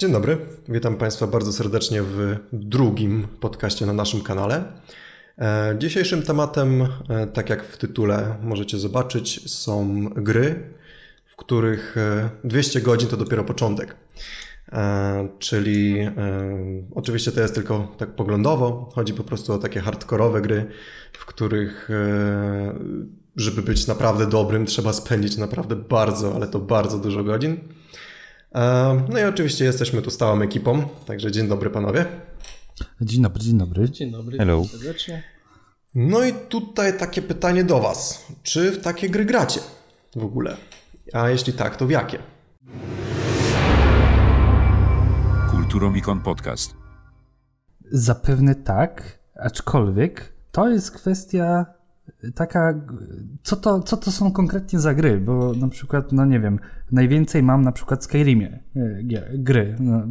Dzień dobry, witam Państwa bardzo serdecznie w drugim podcaście na naszym kanale. Dzisiejszym tematem, tak jak w tytule możecie zobaczyć, są gry, w których 200 godzin to dopiero początek. Czyli oczywiście to jest tylko tak poglądowo, chodzi po prostu o takie hardkorowe gry, w których żeby być naprawdę dobrym trzeba spędzić naprawdę bardzo, ale to bardzo dużo godzin. No i oczywiście jesteśmy tu stałą ekipą, także dzień dobry panowie. Dzień dobry, dzień dobry. Dzień dobry, hello. Serdecznie. No i tutaj takie pytanie do was. Czy w takie gry gracie w ogóle? A jeśli tak, to w jakie? Kulturomikon Podcast. Zapewne tak, aczkolwiek to jest kwestia taka, co to są konkretnie za gry, bo na przykład, no nie wiem, najwięcej mam na przykład w Skyrimie gry. No,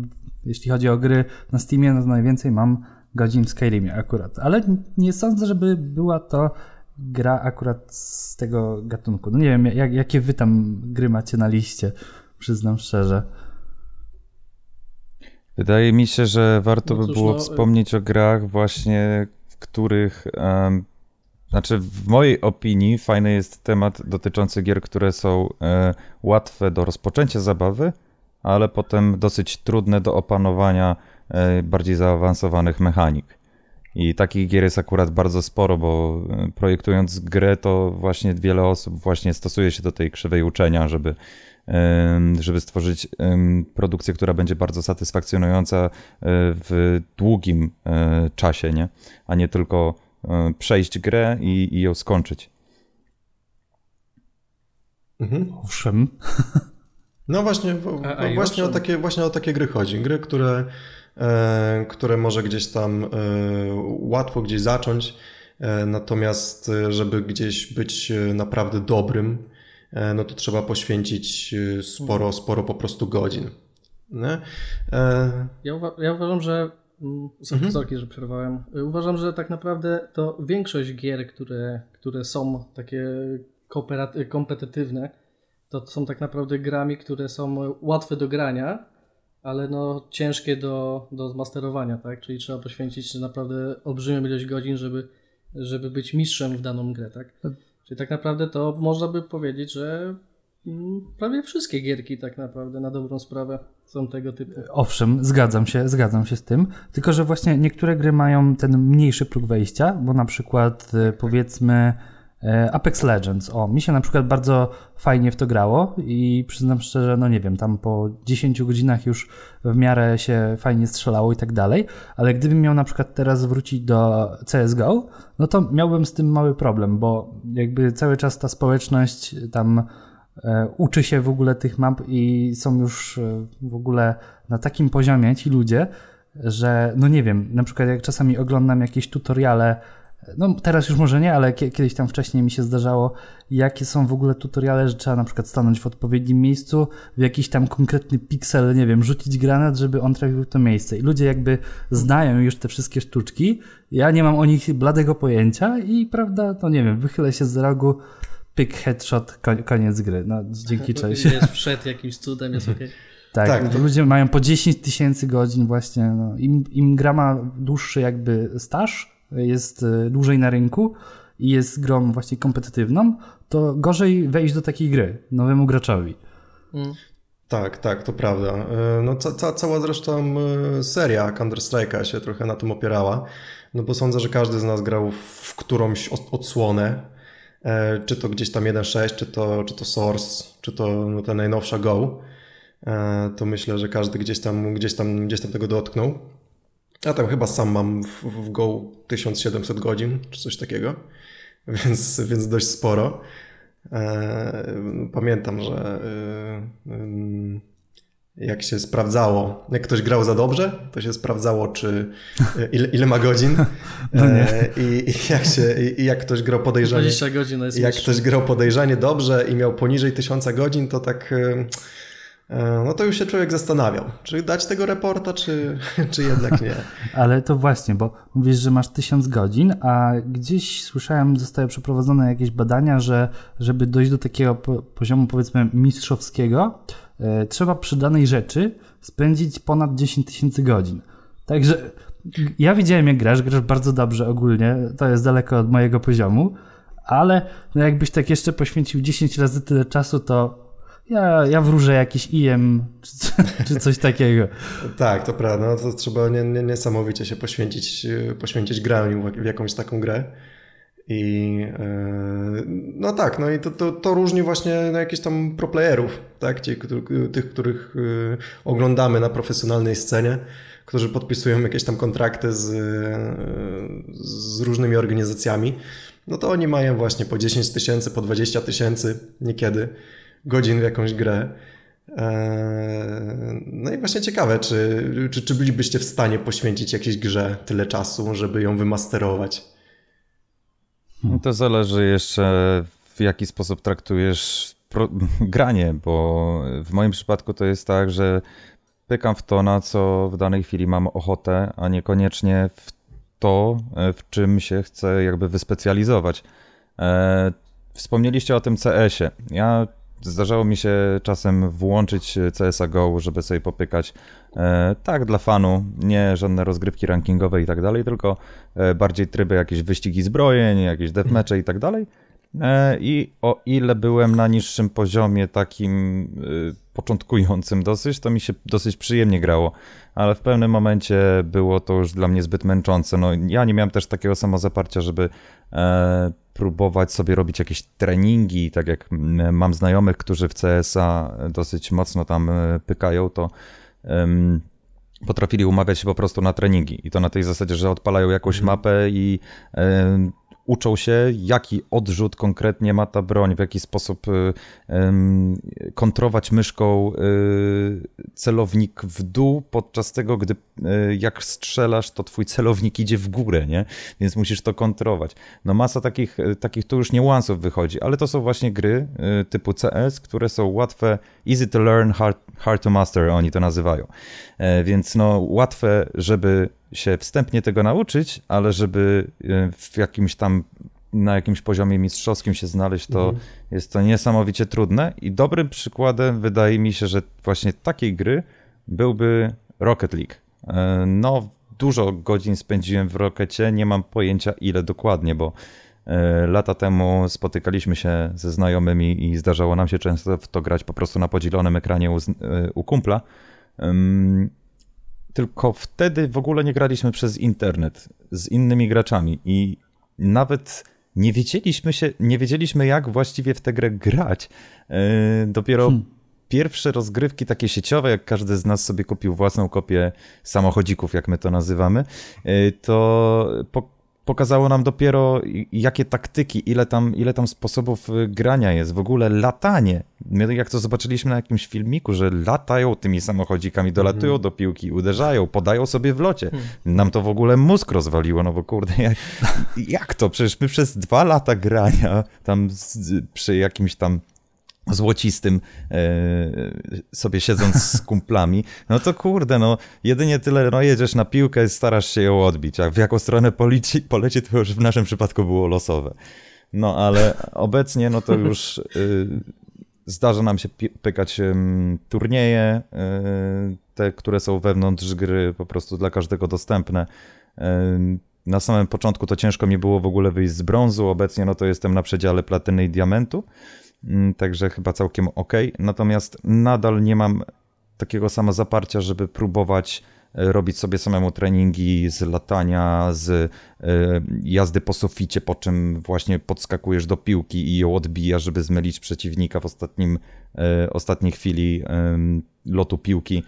jeśli chodzi o gry na Steamie, no to najwięcej mam godzin w Skyrimie akurat, ale nie sądzę, żeby była to gra akurat z tego gatunku. No nie wiem, jakie wy tam gry macie na liście, przyznam szczerze. Wydaje mi się, że warto by było wspomnieć o grach właśnie, w których... Znaczy, w mojej opinii fajny jest temat dotyczący gier, które są łatwe do rozpoczęcia zabawy, ale potem dosyć trudne do opanowania bardziej zaawansowanych mechanik. I takich gier jest akurat bardzo sporo, bo projektując grę, to właśnie wiele osób właśnie stosuje się do tej krzywej uczenia, żeby stworzyć produkcję, która będzie bardzo satysfakcjonująca w długim czasie, nie? A nie tylko przejść grę i ją skończyć. Mhm. Owszem. No właśnie, właśnie, o takie gry chodzi. Gry, które może gdzieś tam łatwo gdzieś zacząć, natomiast żeby gdzieś być naprawdę dobrym, no to trzeba poświęcić sporo po prostu godzin. Ja uważam, że że przerwałem. Uważam, że tak naprawdę to większość gier, które są takie kompetytywne, to są tak naprawdę grami, które są łatwe do grania, ale no ciężkie do zmasterowania, tak? Czyli trzeba poświęcić naprawdę olbrzymią ilość godzin, żeby być mistrzem w daną grę, tak? Czyli tak naprawdę to można by powiedzieć, że prawie wszystkie gierki tak naprawdę na dobrą sprawę są tego typu. Owszem, zgadzam się z tym, tylko że właśnie niektóre gry mają ten mniejszy próg wejścia, bo na przykład powiedzmy Apex Legends, mi się na przykład bardzo fajnie w to grało i przyznam szczerze, no nie wiem, tam po 10 godzinach już w miarę się fajnie strzelało i tak dalej, ale gdybym miał na przykład teraz wrócić do CS:GO, no to miałbym z tym mały problem, bo jakby cały czas ta społeczność tam uczy się w ogóle tych map i są już w ogóle na takim poziomie ci ludzie, że no nie wiem, na przykład jak czasami oglądam jakieś tutoriale, no teraz już może nie, ale kiedyś tam wcześniej mi się zdarzało, jakie są w ogóle tutoriale, że trzeba na przykład stanąć w odpowiednim miejscu, w jakiś tam konkretny piksel, nie wiem, rzucić granat, żeby on trafił w to miejsce. I ludzie jakby znają już te wszystkie sztuczki, ja nie mam o nich bladego pojęcia i prawda, no nie wiem, wychylę się z rogu, pyk, headshot, koniec gry. No, dzięki, cześć. Jest wszedł jakimś cudem, jest okej. Tak, to ludzie mają po 10 000 godzin właśnie. No. Im gra ma dłuższy jakby staż, jest dłużej na rynku i jest grą właśnie kompetytywną, to gorzej wejść do takiej gry nowemu graczowi. Mm. Tak, to prawda. No, cała zresztą seria Counter Strike'a się trochę na tym opierała, no bo sądzę, że każdy z nas grał w którąś odsłonę, czy to gdzieś tam 1.6, czy to Source, czy to ta najnowsza Go, to myślę, że każdy gdzieś tam tego dotknął. Ja tam chyba sam mam w Go 1700 godzin, czy coś takiego, więc dość sporo. Pamiętam, że jak się sprawdzało, jak ktoś grał za dobrze, to się sprawdzało, czy ile ma godzin. No jak ktoś grał podejrzanie. 20 godzin jest jak ktoś grał podejrzanie dobrze i miał poniżej 1000 godzin, to tak. No to już się człowiek zastanawiał, czy dać tego reporta, czy jednak nie. Ale to właśnie, bo mówisz, że masz 1000 godzin, a gdzieś słyszałem, zostały przeprowadzone jakieś badania, że żeby dojść do takiego poziomu powiedzmy mistrzowskiego, trzeba przy danej rzeczy spędzić ponad 10 tysięcy godzin. Także ja widziałem, jak grasz bardzo dobrze ogólnie, to jest daleko od mojego poziomu, ale no jakbyś tak jeszcze poświęcił 10 razy tyle czasu, to ja wróżę jakiś IM czy coś takiego. Tak, to prawda, no to trzeba niesamowicie się poświęcić graniu w jakąś taką grę. I no tak, no i to różni właśnie na jakichś tam proplayerów, tak? Tych, których oglądamy na profesjonalnej scenie, którzy podpisują jakieś tam kontrakty z różnymi organizacjami, no to oni mają właśnie po 10 tysięcy, po 20 tysięcy niekiedy godzin w jakąś grę. No i właśnie ciekawe, czy bylibyście w stanie poświęcić jakiejś grze tyle czasu, żeby ją wymasterować. To zależy jeszcze, w jaki sposób traktujesz granie, bo w moim przypadku to jest tak, że pykam w to, na co w danej chwili mam ochotę, a niekoniecznie w to, w czym się chcę jakby wyspecjalizować. Wspomnieliście o tym CS-ie. Zdarzało mi się czasem włączyć CS:GO, żeby sobie popykać. Tak, dla fanu, nie żadne rozgrywki rankingowe i tak dalej, tylko bardziej tryby, jakieś wyścigi zbrojeń, jakieś deathmatche i tak dalej. I o ile byłem na niższym poziomie, takim początkującym dosyć, to mi się dosyć przyjemnie grało, ale w pewnym momencie było to już dla mnie zbyt męczące. No, ja nie miałem też takiego samozaparcia, żeby próbować sobie robić jakieś treningi, tak jak mam znajomych, którzy w CS-a dosyć mocno tam pykają, to potrafili umawiać się po prostu na treningi i to na tej zasadzie, że odpalają jakąś mapę i uczą się, jaki odrzut konkretnie ma ta broń, w jaki sposób kontrować myszką celownik w dół, podczas tego, gdy jak strzelasz, to twój celownik idzie w górę, nie? Więc musisz to kontrolować. No masa takich tu już niuansów wychodzi, ale to są właśnie gry typu CS, które są łatwe, easy to learn, hard to master, oni to nazywają. Więc no łatwe, żeby się wstępnie tego nauczyć, ale żeby w jakimś tam, na jakimś poziomie mistrzowskim się znaleźć, to jest to niesamowicie trudne i dobrym przykładem wydaje mi się, że właśnie takiej gry byłby Rocket League. No dużo godzin spędziłem w Rockecie, nie mam pojęcia ile dokładnie, bo lata temu spotykaliśmy się ze znajomymi i zdarzało nam się często w to grać po prostu na podzielonym ekranie u kumpla. Tylko wtedy w ogóle nie graliśmy przez internet z innymi graczami i nawet nie wiedzieliśmy jak właściwie w tę grę grać. Dopiero pierwsze rozgrywki takie sieciowe, jak każdy z nas sobie kupił własną kopię samochodzików, jak my to nazywamy, to pokazało nam dopiero, jakie taktyki, ile tam sposobów grania jest. W ogóle latanie. My jak to zobaczyliśmy na jakimś filmiku, że latają tymi samochodzikami, dolatują do piłki, uderzają, podają sobie w locie. Nam to w ogóle mózg rozwaliło, no bo kurde, jak to? Przecież my przez 2 lata grania tam przy jakimś tam złocistym sobie siedząc z kumplami, no to kurde, no jedynie tyle, no jedziesz na piłkę i starasz się ją odbić, a w jaką stronę poleci to już w naszym przypadku było losowe. No ale obecnie no to już zdarza nam się pykać turnieje, te, które są wewnątrz gry, po prostu dla każdego dostępne. Na samym początku to ciężko mi było w ogóle wyjść z brązu, obecnie no to jestem na przedziale platyny i diamentu. Także chyba całkiem ok. Natomiast nadal nie mam takiego samozaparcia, żeby próbować robić sobie samemu treningi z latania, z jazdy po suficie, po czym właśnie podskakujesz do piłki i ją odbijasz, żeby zmylić przeciwnika w ostatniej chwili lotu piłki.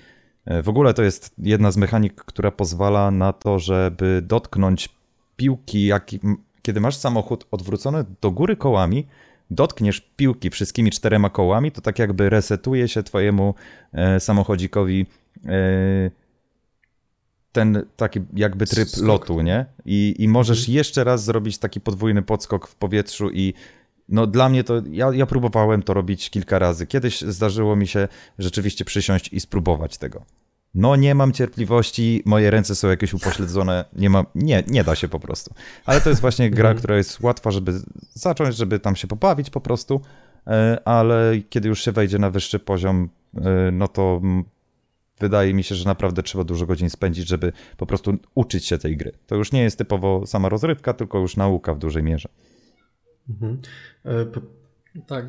W ogóle to jest jedna z mechanik, która pozwala na to, żeby dotknąć piłki, kiedy masz samochód odwrócony do góry kołami, dotkniesz piłki wszystkimi 4 kołami, to tak jakby resetuje się twojemu samochodzikowi ten taki jakby tryb lotu, nie? I możesz jeszcze raz zrobić taki podwójny podskok w powietrzu i no dla mnie to, ja próbowałem to robić kilka razy. Kiedyś zdarzyło mi się rzeczywiście przysiąść i spróbować tego. No nie mam cierpliwości, moje ręce są jakieś upośledzone, nie da się po prostu. Ale to jest właśnie gra, która jest łatwa, żeby zacząć, żeby tam się pobawić po prostu, ale kiedy już się wejdzie na wyższy poziom, no to wydaje mi się, że naprawdę trzeba dużo godzin spędzić, żeby po prostu uczyć się tej gry. To już nie jest typowo sama rozrywka, tylko już nauka w dużej mierze. Mhm. Tak,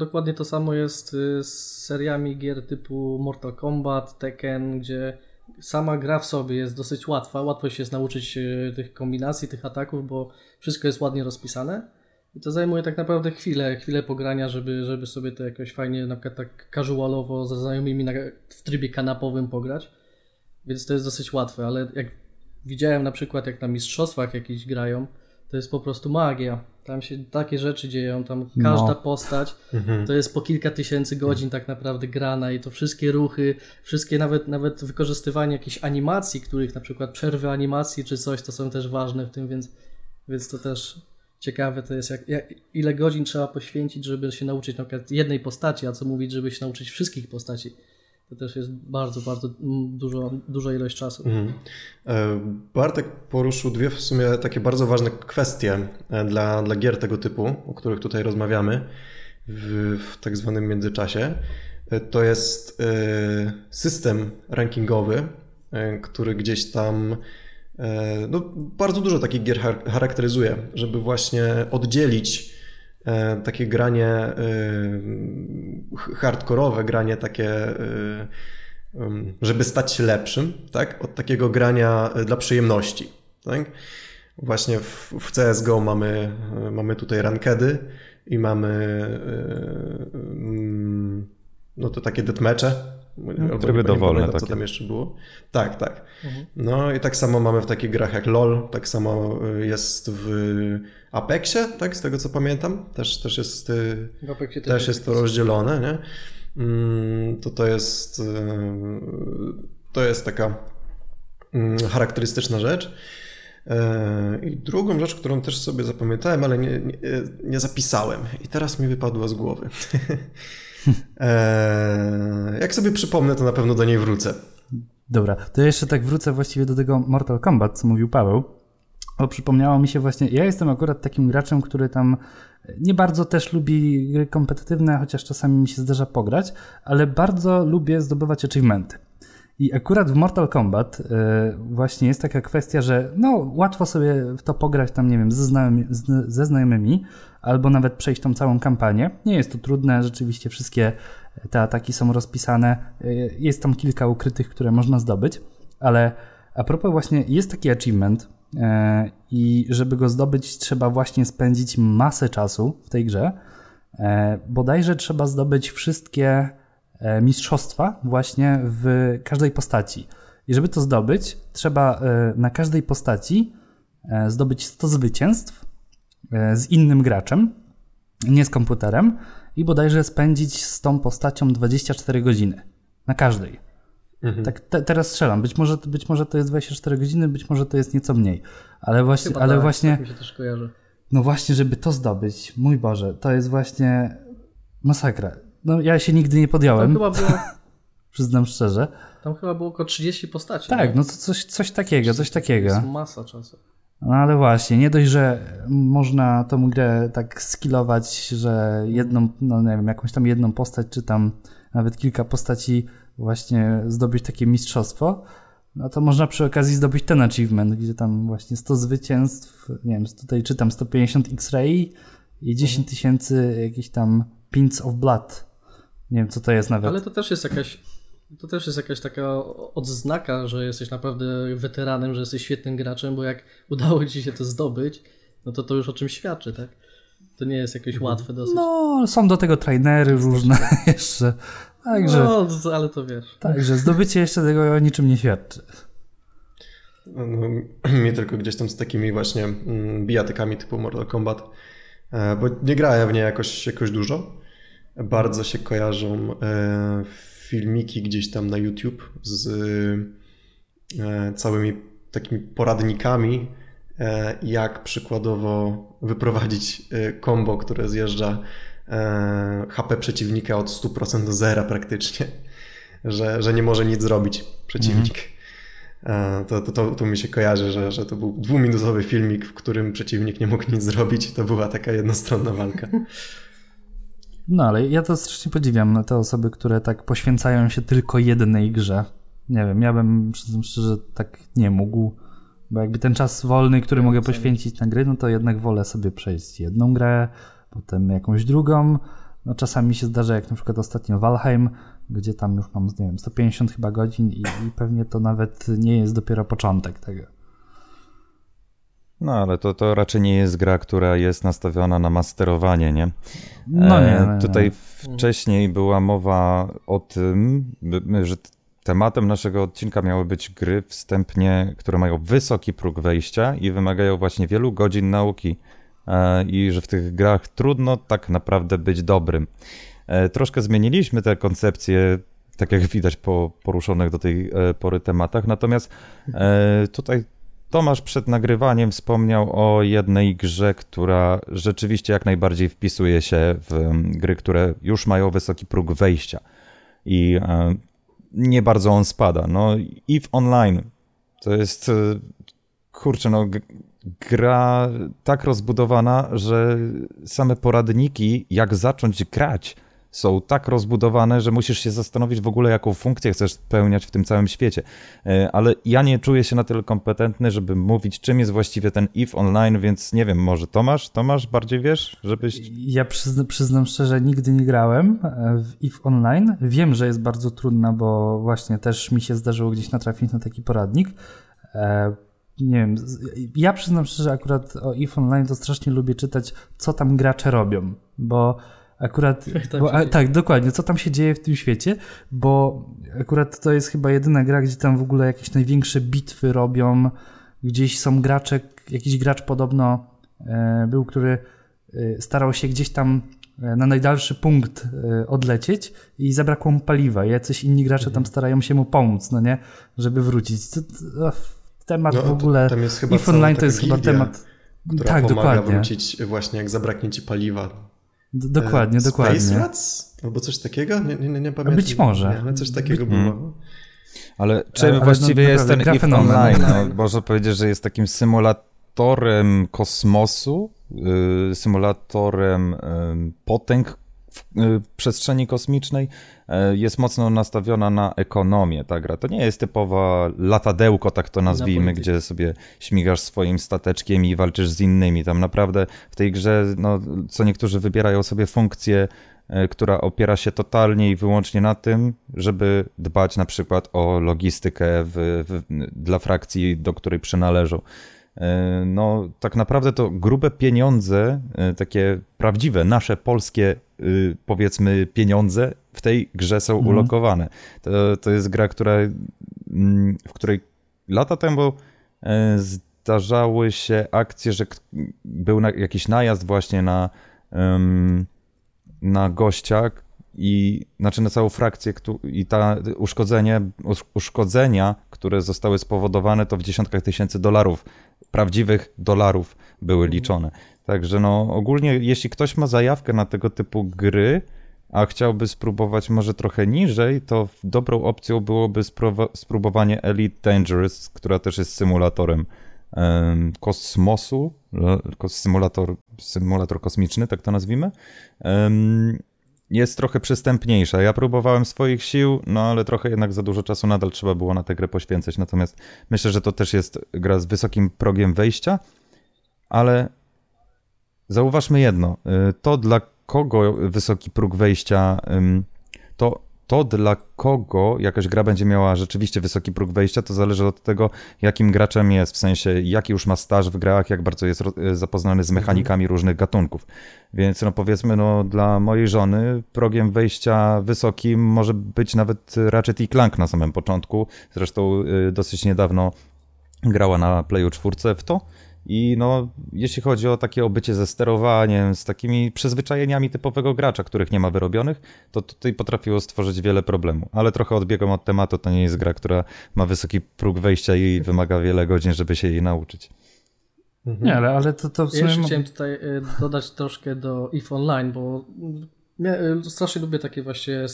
dokładnie to samo jest z seriami gier typu Mortal Kombat, Tekken, gdzie sama gra w sobie jest dosyć łatwa. Łatwo się jest nauczyć tych kombinacji, tych ataków, bo wszystko jest ładnie rozpisane. I to zajmuje tak naprawdę chwilę pogrania, żeby sobie to jakoś fajnie, na przykład tak casualowo ze znajomymi w trybie kanapowym pograć. Więc to jest dosyć łatwe, ale jak widziałem na przykład, jak na mistrzostwach jakieś grają, to jest po prostu magia. Tam się takie rzeczy dzieją, tam każda postać to jest po kilka tysięcy godzin tak naprawdę grana i to wszystkie ruchy, wszystkie nawet wykorzystywanie jakichś animacji, których na przykład przerwy animacji czy coś, to są też ważne w tym, więc to też ciekawe to jest, ile godzin trzeba poświęcić, żeby się nauczyć na przykład jednej postaci, a co mówić, żeby się nauczyć wszystkich postaci. To też jest bardzo, bardzo duża ilość czasu. Bartek poruszył dwie w sumie takie bardzo ważne kwestie dla gier tego typu, o których tutaj rozmawiamy w tak zwanym międzyczasie. To jest system rankingowy, który gdzieś tam bardzo dużo takich gier charakteryzuje, żeby właśnie oddzielić takie granie hardkorowe, granie takie, żeby stać się lepszym, tak? Od takiego grania dla przyjemności. Tak? Właśnie w CS:GO mamy tutaj rankedy i mamy no to takie deathmatche. Tryby dowolne. Co tam jeszcze było? Tak, tak. Mhm. No i tak samo mamy w takich grach jak LOL, tak samo jest w Apexie, tak? Z tego co pamiętam, też jest, też jest to rozdzielone, nie? To jest taka charakterystyczna rzecz. I drugą rzecz, którą też sobie zapamiętałem, ale nie zapisałem i teraz mi wypadła z głowy. Jak sobie przypomnę, to na pewno do niej wrócę. Dobra, to jeszcze tak wrócę właściwie do tego Mortal Kombat, co mówił Paweł. Bo przypomniało mi się właśnie, ja jestem akurat takim graczem, który tam nie bardzo też lubi gry kompetytywne, chociaż czasami mi się zdarza pograć, ale bardzo lubię zdobywać achievementy. I akurat w Mortal Kombat właśnie jest taka kwestia, że no łatwo sobie w to pograć tam, nie wiem, ze znajomymi albo nawet przejść tą całą kampanię. Nie jest to trudne, rzeczywiście wszystkie te ataki są rozpisane. Jest tam kilka ukrytych, które można zdobyć, ale a propos właśnie jest taki achievement i żeby go zdobyć trzeba właśnie spędzić masę czasu w tej grze. Bodajże trzeba zdobyć wszystkie mistrzostwa właśnie w każdej postaci. I żeby to zdobyć, trzeba na każdej postaci zdobyć 100 zwycięstw z innym graczem, nie z komputerem i bodajże spędzić z tą postacią 24 godziny. Na każdej. Mhm. Tak teraz strzelam. Być może to jest 24 godziny, być może to jest nieco mniej. Ale właśnie... Chyba ale tak, właśnie tak mi się też kojarzy. No właśnie, żeby to zdobyć, mój Boże, to jest właśnie masakra. No ja się nigdy nie podjąłem, tam chyba było... przyznam szczerze. Tam chyba było około 30 postaci. Tak, no to coś takiego. To jest masa czasu. No ale właśnie, nie dość, że można tą grę tak skillować, że jedną, no nie wiem, jakąś tam jedną postać, czy tam nawet kilka postaci właśnie zdobyć takie mistrzostwo, no to można przy okazji zdobyć ten achievement, gdzie tam właśnie 100 zwycięstw, nie wiem, tutaj czytam 150 X-Ray i 10 tysięcy jakichś tam Pins of Blood. Nie wiem, co to jest nawet. Ale to też jest jakaś taka odznaka, że jesteś naprawdę weteranem, że jesteś świetnym graczem, bo jak udało ci się to zdobyć, no to już o czym świadczy, tak? To nie jest jakieś łatwe dosyć. No, są do tego trainery różne jeszcze. Także, no, ale to wiesz. Także zdobycie jeszcze tego o niczym nie świadczy. No, mnie tylko gdzieś tam z takimi właśnie bijatykami typu Mortal Kombat, bo nie grałem w nie jakoś dużo. Bardzo się kojarzą filmiki gdzieś tam na YouTube z całymi takimi poradnikami, jak przykładowo wyprowadzić combo, które zjeżdża HP przeciwnika od 100% do zera praktycznie, że nie może nic zrobić przeciwnik. To mi się kojarzy, że to był 2-minutowy filmik, w którym przeciwnik nie mógł nic zrobić i to była taka jednostronna walka. No ale ja to strasznie podziwiam, te osoby, które tak poświęcają się tylko jednej grze. Nie wiem, ja bym, przyznam szczerze, tak nie mógł, bo jakby ten czas wolny, który mogę poświęcić na gry, no to jednak wolę sobie przejść jedną grę, potem jakąś drugą. No czasami się zdarza, jak na przykład ostatnio Valheim, gdzie tam już mam, nie wiem, 150 chyba godzin i pewnie to nawet nie jest dopiero początek tego. No ale to raczej nie jest gra, która jest nastawiona na masterowanie, nie? No nie. Tutaj wcześniej była mowa o tym, że tematem naszego odcinka miały być gry wstępnie, które mają wysoki próg wejścia i wymagają właśnie wielu godzin nauki. I że w tych grach trudno tak naprawdę być dobrym. Troszkę zmieniliśmy te koncepcje, tak jak widać po poruszonych do tej pory tematach, natomiast tutaj Tomasz przed nagrywaniem wspomniał o jednej grze, która rzeczywiście jak najbardziej wpisuje się w gry, które już mają wysoki próg wejścia i nie bardzo on spada. No, Eve Online to jest, kurczę, no, gra tak rozbudowana, że same poradniki, jak zacząć grać, są tak rozbudowane, że musisz się zastanowić w ogóle, jaką funkcję chcesz spełniać w tym całym świecie. Ale ja nie czuję się na tyle kompetentny, żeby mówić, czym jest właściwie ten Eve Online, więc nie wiem, może Tomasz bardziej wiesz, żebyś... Ja przyznam szczerze, nigdy nie grałem w Eve Online. Wiem, że jest bardzo trudna, bo właśnie też mi się zdarzyło gdzieś natrafić na taki poradnik. Nie wiem, ja przyznam szczerze, akurat o Eve Online to strasznie lubię czytać, co tam gracze robią, bo akurat... tak, dokładnie, co tam się dzieje w tym świecie, bo akurat to jest chyba jedyna gra, gdzie tam w ogóle jakieś największe bitwy robią, gdzieś są gracze, jakiś gracz podobno był, który starał się gdzieś tam na najdalszy punkt odlecieć i zabrakło mu paliwa, jacyś inni gracze tam starają się mu pomóc, no nie, żeby wrócić. Temat no, w ogóle. Eve Online to jest chyba temat, która tak, pomaga dokładnie wrócić właśnie, jak zabraknie ci paliwa. Dokładnie, dokładnie. Space Rats? Albo coś takiego? Nie pamiętam. Być może. Nie, ale coś takiego było. Ale czym właściwie jest ten Eve Online? No, można powiedzieć, że jest takim symulatorem kosmosu, symulatorem potęg w przestrzeni kosmicznej, jest mocno nastawiona na ekonomię ta gra. To nie jest typowa latadełko, tak to nazwijmy, gdzie sobie śmigasz swoim stateczkiem i walczysz z innymi. Tam naprawdę w tej grze, no, co niektórzy wybierają sobie funkcję, która opiera się totalnie i wyłącznie na tym, żeby dbać na przykład o logistykę dla frakcji, do której przynależą. No, tak naprawdę to grube pieniądze, takie prawdziwe, nasze polskie, powiedzmy, pieniądze w tej grze są ulokowane. To jest gra, w której lata temu zdarzały się akcje, że był jakiś najazd właśnie na gościa, i znaczy na całą frakcję i uszkodzenia, które zostały spowodowane, to w dziesiątkach tysięcy dolarów, prawdziwych dolarów były liczone. Także no ogólnie, jeśli ktoś ma zajawkę na tego typu gry, a chciałby spróbować może trochę niżej, to dobrą opcją byłoby spróbowanie Elite Dangerous, która też jest symulatorem kosmosu, symulator kosmiczny, tak to nazwijmy. Jest trochę przystępniejsza. Ja próbowałem swoich sił, no ale trochę jednak za dużo czasu nadal trzeba było na tę grę poświęcać. Natomiast myślę, że to też jest gra z wysokim progiem wejścia, ale zauważmy jedno. To dla kogo wysoki próg wejścia, to dla kogo jakaś gra będzie miała rzeczywiście wysoki próg wejścia, to zależy od tego, jakim graczem jest, w sensie jaki już ma staż w grach, jak bardzo jest zapoznany z mechanikami różnych gatunków. Więc no powiedzmy, no dla mojej żony progiem wejścia wysokim może być nawet Ratchet i Clank na samym początku. Zresztą dosyć niedawno grała na Playu 4 w to. I no, jeśli chodzi o takie obycie ze sterowaniem, z takimi przyzwyczajeniami typowego gracza, których nie ma wyrobionych, to tutaj potrafiło stworzyć wiele problemów. Ale trochę odbiegam od tematu, to nie jest gra, która ma wysoki próg wejścia i wymaga wiele godzin, żeby się jej nauczyć. Nie, ale to w sumie... Ja jeszcze chciałem tutaj dodać troszkę do Eve Online, bo ja strasznie lubię takie właśnie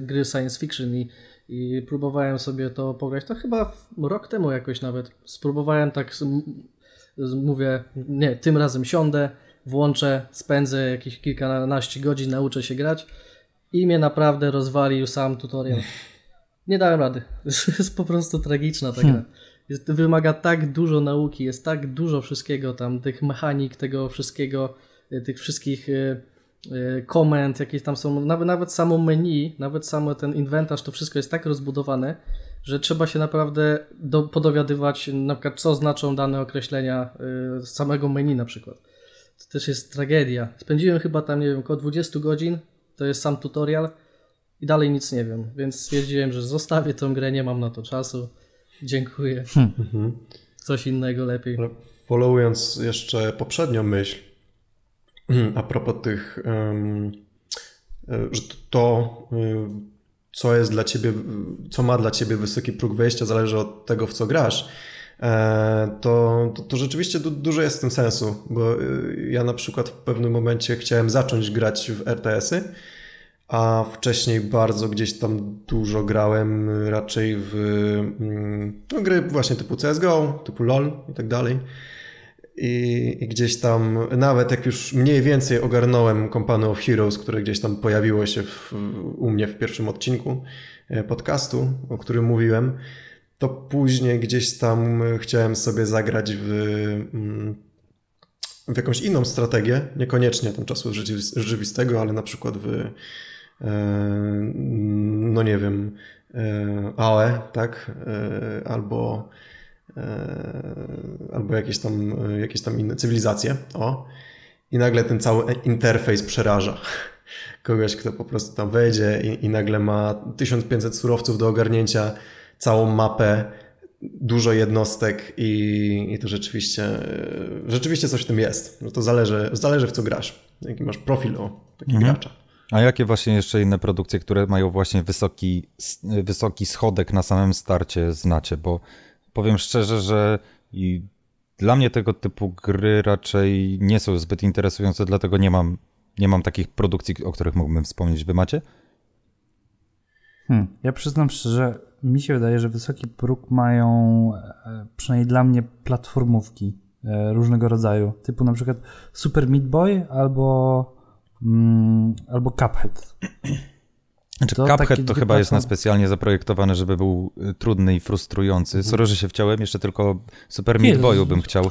gry science fiction i próbowałem sobie to pograć. To chyba rok temu jakoś nawet spróbowałem tak... Mówię, nie, tym razem siądę, włączę, spędzę jakieś kilkanaście godzin, nauczę się grać i mnie naprawdę rozwalił sam tutorial. Nie dałem rady. Jest po prostu tragiczna ta gra. Wymaga tak dużo nauki, jest tak dużo wszystkiego tam, tych mechanik, tego wszystkiego, tych wszystkich komend, jakie tam są, nawet samo menu, nawet sam ten inwentarz, to wszystko jest tak rozbudowane, że trzeba się naprawdę podowiadywać, na przykład co znaczą dane określenia z samego menu na przykład. To też jest tragedia. Spędziłem chyba tam, nie wiem, około 20 godzin, to jest sam tutorial i dalej nic nie wiem, więc stwierdziłem, że zostawię tą grę, nie mam na to czasu. Dziękuję. Coś innego lepiej. Followując jeszcze poprzednią myśl, a propos tych, że to, co jest dla ciebie, co ma dla ciebie wysoki próg wejścia, zależy od tego, w co grasz, to rzeczywiście dużo jest w tym sensu, bo ja na przykład w pewnym momencie chciałem zacząć grać w RTS-y, a wcześniej bardzo gdzieś tam dużo grałem raczej w gry właśnie typu CS:GO, typu LOL i tak dalej. I gdzieś tam, nawet jak już mniej więcej ogarnąłem Company of Heroes, które gdzieś tam pojawiło się u mnie w pierwszym odcinku podcastu, o którym mówiłem, to później gdzieś tam chciałem sobie zagrać w jakąś inną strategię, niekoniecznie tam czasu rzeczywistego, ale na przykład w no nie wiem, AOE, tak? Albo jakieś tam inne cywilizacje. O. I nagle ten cały interfejs przeraża kogoś, kto po prostu tam wejdzie i nagle ma 1500 surowców do ogarnięcia, całą mapę, dużo jednostek i to rzeczywiście coś w tym jest. No to zależy w co grasz, jaki masz profil o takiego gracza. A jakie właśnie jeszcze inne produkcje, które mają właśnie wysoki schodek na samym starcie znacie? Bo powiem szczerze, że i dla mnie tego typu gry raczej nie są zbyt interesujące, dlatego nie mam takich produkcji, o których mógłbym wspomnieć. Wy macie? Ja przyznam szczerze, mi się wydaje, że wysoki próg mają, przynajmniej dla mnie, platformówki różnego rodzaju, typu na przykład Super Meat Boy albo Cuphead. Znaczy, Cuphead to chyba jest na specjalnie zaprojektowany, żeby był trudny i frustrujący. Sorry, że się wciąłem, jeszcze tylko Super Meat Boyu bym chciał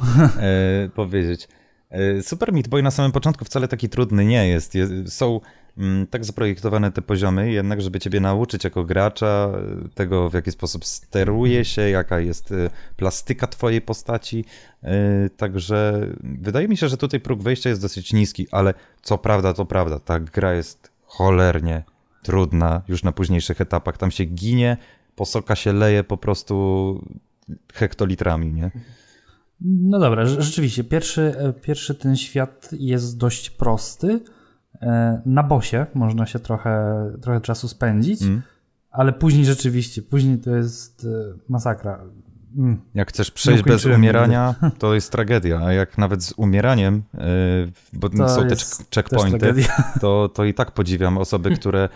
powiedzieć. Super Meat Boy na samym początku wcale taki trudny nie jest. Są tak zaprojektowane te poziomy, jednak żeby ciebie nauczyć jako gracza tego, w jaki sposób steruje się, jaka jest plastyka twojej postaci. Także wydaje mi się, że tutaj próg wejścia jest dosyć niski, ale co prawda, ta gra jest cholernie trudna już na późniejszych etapach. Tam się ginie, posoka się leje po prostu hektolitrami, nie? No dobra, rzeczywiście. Pierwszy ten świat jest dość prosty. Na bosie można się trochę czasu spędzić, ale później rzeczywiście, to jest masakra. Jak chcesz przejść bez umierania, to jest tragedia, a jak nawet z umieraniem, bo to są te checkpointy, to i tak podziwiam osoby, które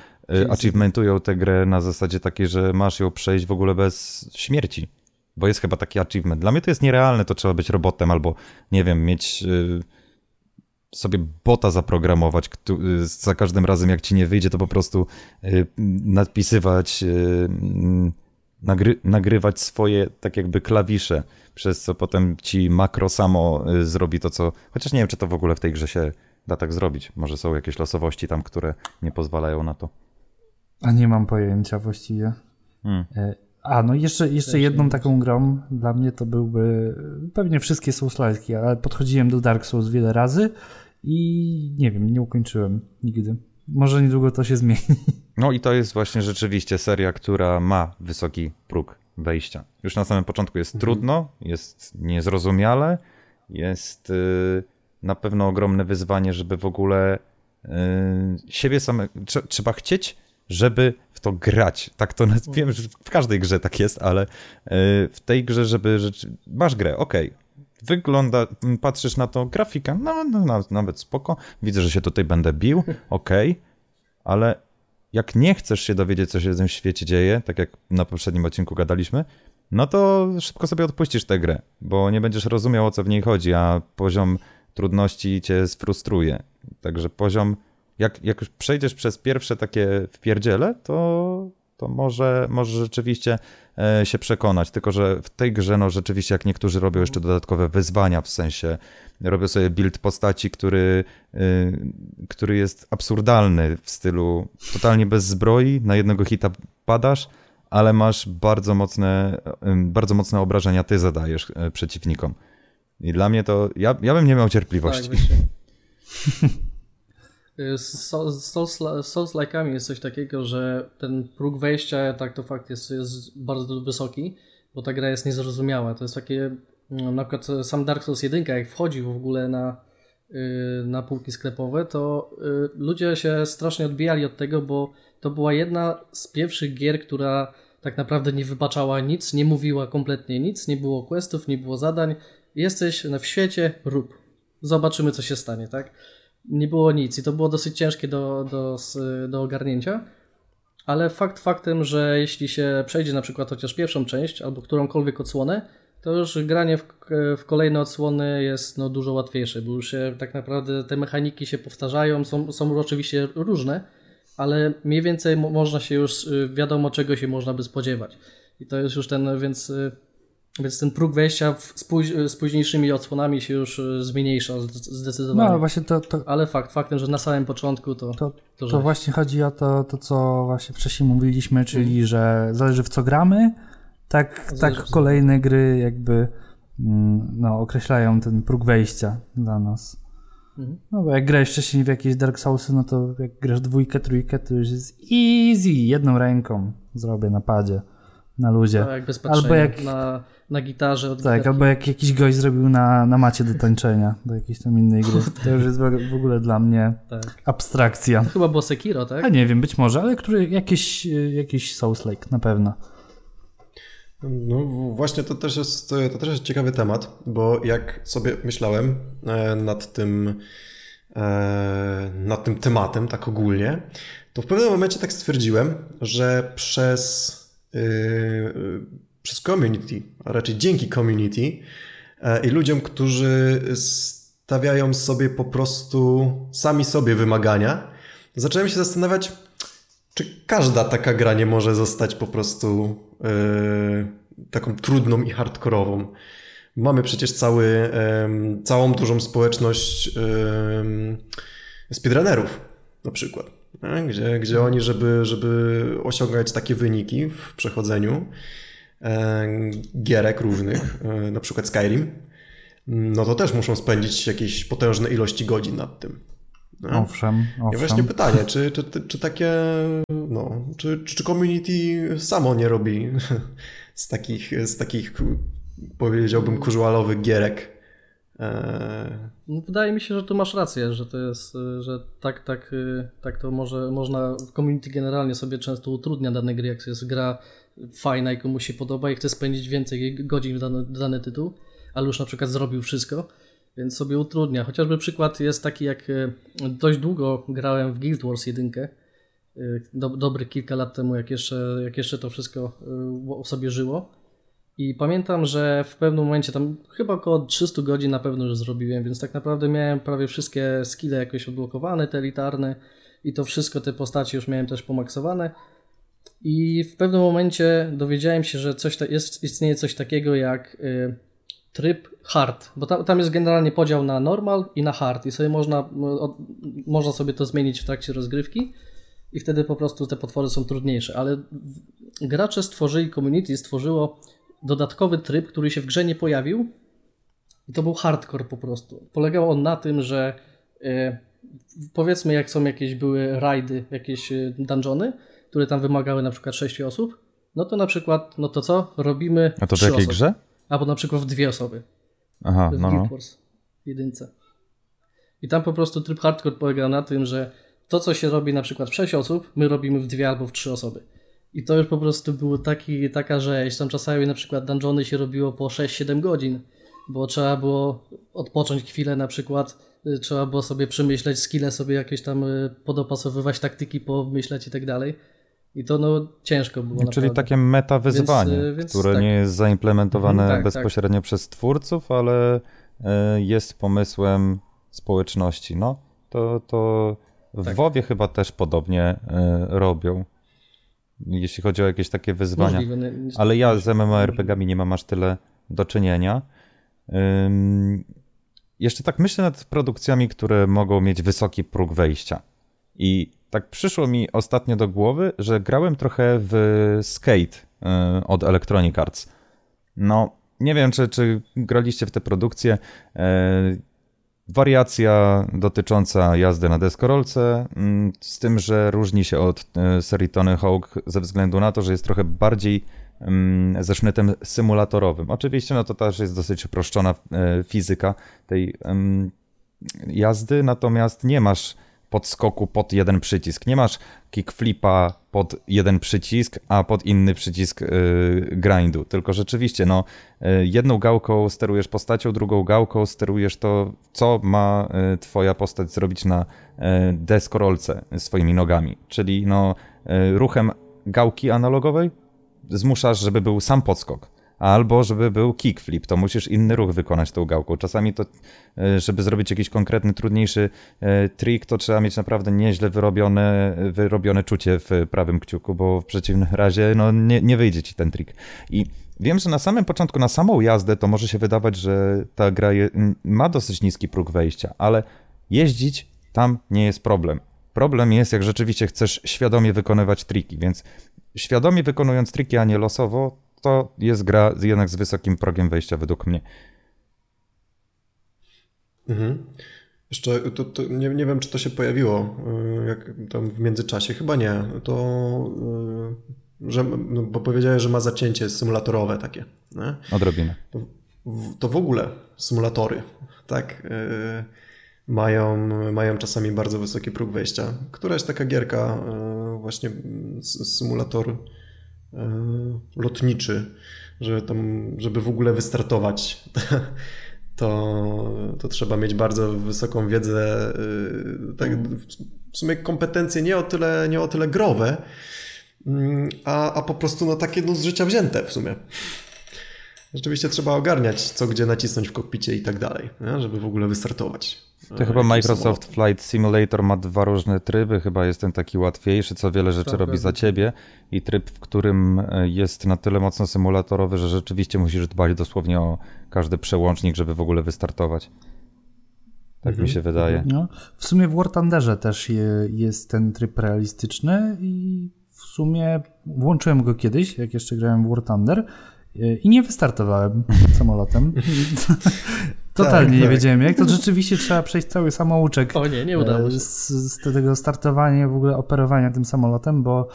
achievementują tę grę na zasadzie takiej, że masz ją przejść w ogóle bez śmierci, bo jest chyba taki achievement. Dla mnie to jest nierealne, to trzeba być robotem albo, nie wiem, mieć sobie bota zaprogramować, za każdym razem jak ci nie wyjdzie, to po prostu nadpisywać... nagrywać swoje tak jakby klawisze, przez co potem ci makro samo zrobi to, co... Chociaż nie wiem, czy to w ogóle w tej grze się da tak zrobić. Może są jakieś losowości tam, które nie pozwalają na to. A nie mam pojęcia właściwie. No jeszcze jedną taką grą dla mnie to byłby... Pewnie wszystkie są slajski, ale podchodziłem do Dark Souls wiele razy i nie wiem, nie ukończyłem nigdy. Może niedługo to się zmieni. No i to jest właśnie rzeczywiście seria, która ma wysoki próg wejścia. Już na samym początku jest trudno, jest niezrozumiale, jest na pewno ogromne wyzwanie, żeby w ogóle siebie samego... Trzeba chcieć, żeby w to grać. Tak to wiem, że w każdej grze tak jest, ale w tej grze, żeby... Masz grę, okej. Wygląda, patrzysz na to, grafika, no nawet spoko, widzę, że się tutaj będę bił, okej. Ale jak nie chcesz się dowiedzieć, co się w tym świecie dzieje, tak jak na poprzednim odcinku gadaliśmy, no to szybko sobie odpuścisz tę grę, bo nie będziesz rozumiał, o co w niej chodzi, a poziom trudności cię sfrustruje. Także poziom, jak już przejdziesz przez pierwsze takie wpierdziele, to może rzeczywiście się przekonać. Tylko że w tej grze, no rzeczywiście, jak niektórzy robią jeszcze dodatkowe wyzwania, w sensie robią sobie build postaci, który jest absurdalny w stylu totalnie bez zbroi, na jednego hita padasz, ale masz bardzo mocne obrażenia ty zadajesz przeciwnikom. I dla mnie to... Ja bym nie miał cierpliwości. Tak, z Souls-like'ami jest coś takiego, że ten próg wejścia, tak to fakt jest bardzo wysoki, bo ta gra jest niezrozumiała. To jest takie... Na przykład sam Dark Souls 1, jak wchodził w ogóle na półki sklepowe, to ludzie się strasznie odbijali od tego, bo to była jedna z pierwszych gier, która tak naprawdę nie wybaczała nic, nie mówiła kompletnie nic, nie było questów, nie było zadań. Jesteś w świecie, rób. Zobaczymy, co się stanie, tak? Nie było nic i to było dosyć ciężkie do ogarnięcia, ale fakt faktem, że jeśli się przejdzie na przykład chociaż pierwszą część albo którąkolwiek odsłonę, to już granie w kolejne odsłony jest dużo łatwiejsze, bo już się tak naprawdę te mechaniki się powtarzają, są oczywiście różne, ale mniej więcej można się już, wiadomo czego się można by spodziewać. I to jest już ten, więc ten próg wejścia z późniejszymi odsłonami się już zmniejsza zdecydowanie. No właśnie to ale faktem, że na samym początku to właśnie chodzi o to, co właśnie wcześniej mówiliśmy, czyli że zależy w co gramy, tak kolejne gry jakby określają ten próg wejścia dla nas. No bo jak grałeś wcześniej w jakieś Dark Soulsy, no to jak grasz dwójkę, trójkę, to już jest easy, jedną ręką zrobię na padzie, na luzie. No, jak bez patrzenia, albo jak na gitarze. Albo jak jakiś gość zrobił na macie do tańczenia, do jakiejś tam innej gry. To już jest w ogóle dla mnie abstrakcja. To chyba było Sekiro, tak? A nie wiem, być może, ale jakiś Souls-like na pewno. No właśnie, to też jest ciekawy temat, bo jak sobie myślałem nad tym tematem tak ogólnie, to w pewnym momencie tak stwierdziłem, że przez community, a raczej dzięki community i ludziom, którzy stawiają sobie po prostu sami sobie wymagania, zacząłem się zastanawiać, czy każda taka gra nie może zostać po prostu taką trudną i hardkorową. Mamy przecież całą dużą społeczność speedrunnerów na przykład, gdzie oni, żeby osiągać takie wyniki w przechodzeniu gierek różnych, na przykład Skyrim, no to też muszą spędzić jakieś potężne ilości godzin nad tym. No. Owszem. I właśnie pytanie, czy takie, czy community samo nie robi z takich powiedziałbym casualowych gierek? Wydaje mi się, że tu masz rację, że to jest, że tak to można community generalnie sobie często utrudnia dane gry, jak jest gra fajna i komuś się podoba i chce spędzić więcej godzin w dany tytuł, ale już na przykład zrobił wszystko, więc sobie utrudnia. Chociażby przykład jest taki, jak dość długo grałem w Guild Wars 1, dobry kilka lat temu, jak jeszcze to wszystko sobie żyło. I pamiętam, że w pewnym momencie, tam chyba około 300 godzin na pewno już zrobiłem, więc tak naprawdę miałem prawie wszystkie skille jakoś odblokowane, te elitarne i to wszystko, te postaci już miałem też pomaksowane. I w pewnym momencie dowiedziałem się, że istnieje coś takiego jak tryb hard, bo tam jest generalnie podział na normal i na hard i sobie można sobie to zmienić w trakcie rozgrywki i wtedy po prostu te potwory są trudniejsze, ale gracze community stworzyło dodatkowy tryb, który się w grze nie pojawił i to był hardcore po prostu. Polegał on na tym, że powiedzmy jak były rajdy, jakieś dungeony, które tam wymagały na przykład 6 osób, no to na przykład, no to co? Robimy 3 osoby. A to w jakiej grze? Albo na przykład w 2 osoby. Aha, w Guild Wars 1. I tam po prostu tryb hardcore polegał na tym, że to co się robi na przykład w 6 osób, my robimy w 2 albo w 3 osoby. I to już po prostu było taka rzecz. Tam czasami na przykład dungeony się robiło po 6-7 godzin, bo trzeba było odpocząć chwilę na przykład, trzeba było sobie przemyśleć skille, sobie jakieś tam podopasowywać, taktyki pomyśleć i tak dalej. I to ciężko było. Czyli naprawdę takie meta wyzwanie, które nie jest zaimplementowane bezpośrednio przez twórców, ale jest pomysłem społeczności. No, to w tak. WoWie chyba też podobnie robią, jeśli chodzi o jakieś takie wyzwania. Możliwe, ale ja z MMORPG-ami nie mam aż tyle do czynienia. Jeszcze tak myślę nad produkcjami, które mogą mieć wysoki próg wejścia. I tak przyszło mi ostatnio do głowy, że grałem trochę w Skate od Electronic Arts. No, nie wiem, czy graliście w te produkcje. Wariacja dotycząca jazdy na deskorolce, z tym, że różni się od serii Tony Hawk ze względu na to, że jest trochę bardziej ze sznytem symulatorowym. Oczywiście no to też jest dosyć uproszczona fizyka tej jazdy, natomiast nie masz podskoku pod jeden przycisk, nie masz kickflipa pod jeden przycisk, a pod inny przycisk grindu, tylko rzeczywiście no jedną gałką sterujesz postacią, drugą gałką sterujesz to, co ma twoja postać zrobić na deskorolce swoimi nogami, czyli no ruchem gałki analogowej zmuszasz, żeby był sam podskok, albo żeby był kickflip, to musisz inny ruch wykonać tą gałką. Czasami to, żeby zrobić jakiś konkretny, trudniejszy trik, to trzeba mieć naprawdę nieźle wyrobione czucie w prawym kciuku, bo w przeciwnym razie no, nie wyjdzie ci ten trik. I wiem, że na samym początku, na samą jazdę, to może się wydawać, że ta gra ma dosyć niski próg wejścia, ale jeździć tam nie jest problem. Problem jest, jak rzeczywiście chcesz świadomie wykonywać triki, więc świadomie wykonując triki, a nie losowo, to jest gra jednak z wysokim progiem wejścia według mnie. Mhm. Jeszcze to nie wiem, czy to się pojawiło jak tam w międzyczasie. Chyba nie. To, że, no, bo powiedziałeś, że ma zacięcie symulatorowe takie. Nie? Odrobinę. To w ogóle symulatory, tak? Mają czasami bardzo wysoki próg wejścia. Któraś taka gierka, właśnie symulator lotniczy, że tam, żeby w ogóle wystartować, to trzeba mieć bardzo wysoką wiedzę, tak, w sumie kompetencje nie o tyle growe, a po prostu no, takie no, z życia wzięte w sumie. Rzeczywiście trzeba ogarniać, co gdzie nacisnąć w kokpicie i tak dalej, nie? Żeby w ogóle wystartować. To chyba Microsoft Flight Simulator ma dwa różne tryby, chyba jest ten taki łatwiejszy, co wiele rzeczy robi za ciebie, i tryb, w którym jest na tyle mocno symulatorowy, że rzeczywiście musisz dbać dosłownie o każdy przełącznik, żeby w ogóle wystartować. Tak mi się wydaje. No, w sumie w War Thunderze też jest ten tryb realistyczny i w sumie włączyłem go kiedyś, jak jeszcze grałem w War Thunder, i nie wystartowałem samolotem. Totalnie tak, nie wiedziałem jak. To rzeczywiście trzeba przejść cały samouczek. O nie udało się. Z tego startowania, w ogóle operowania tym samolotem, bo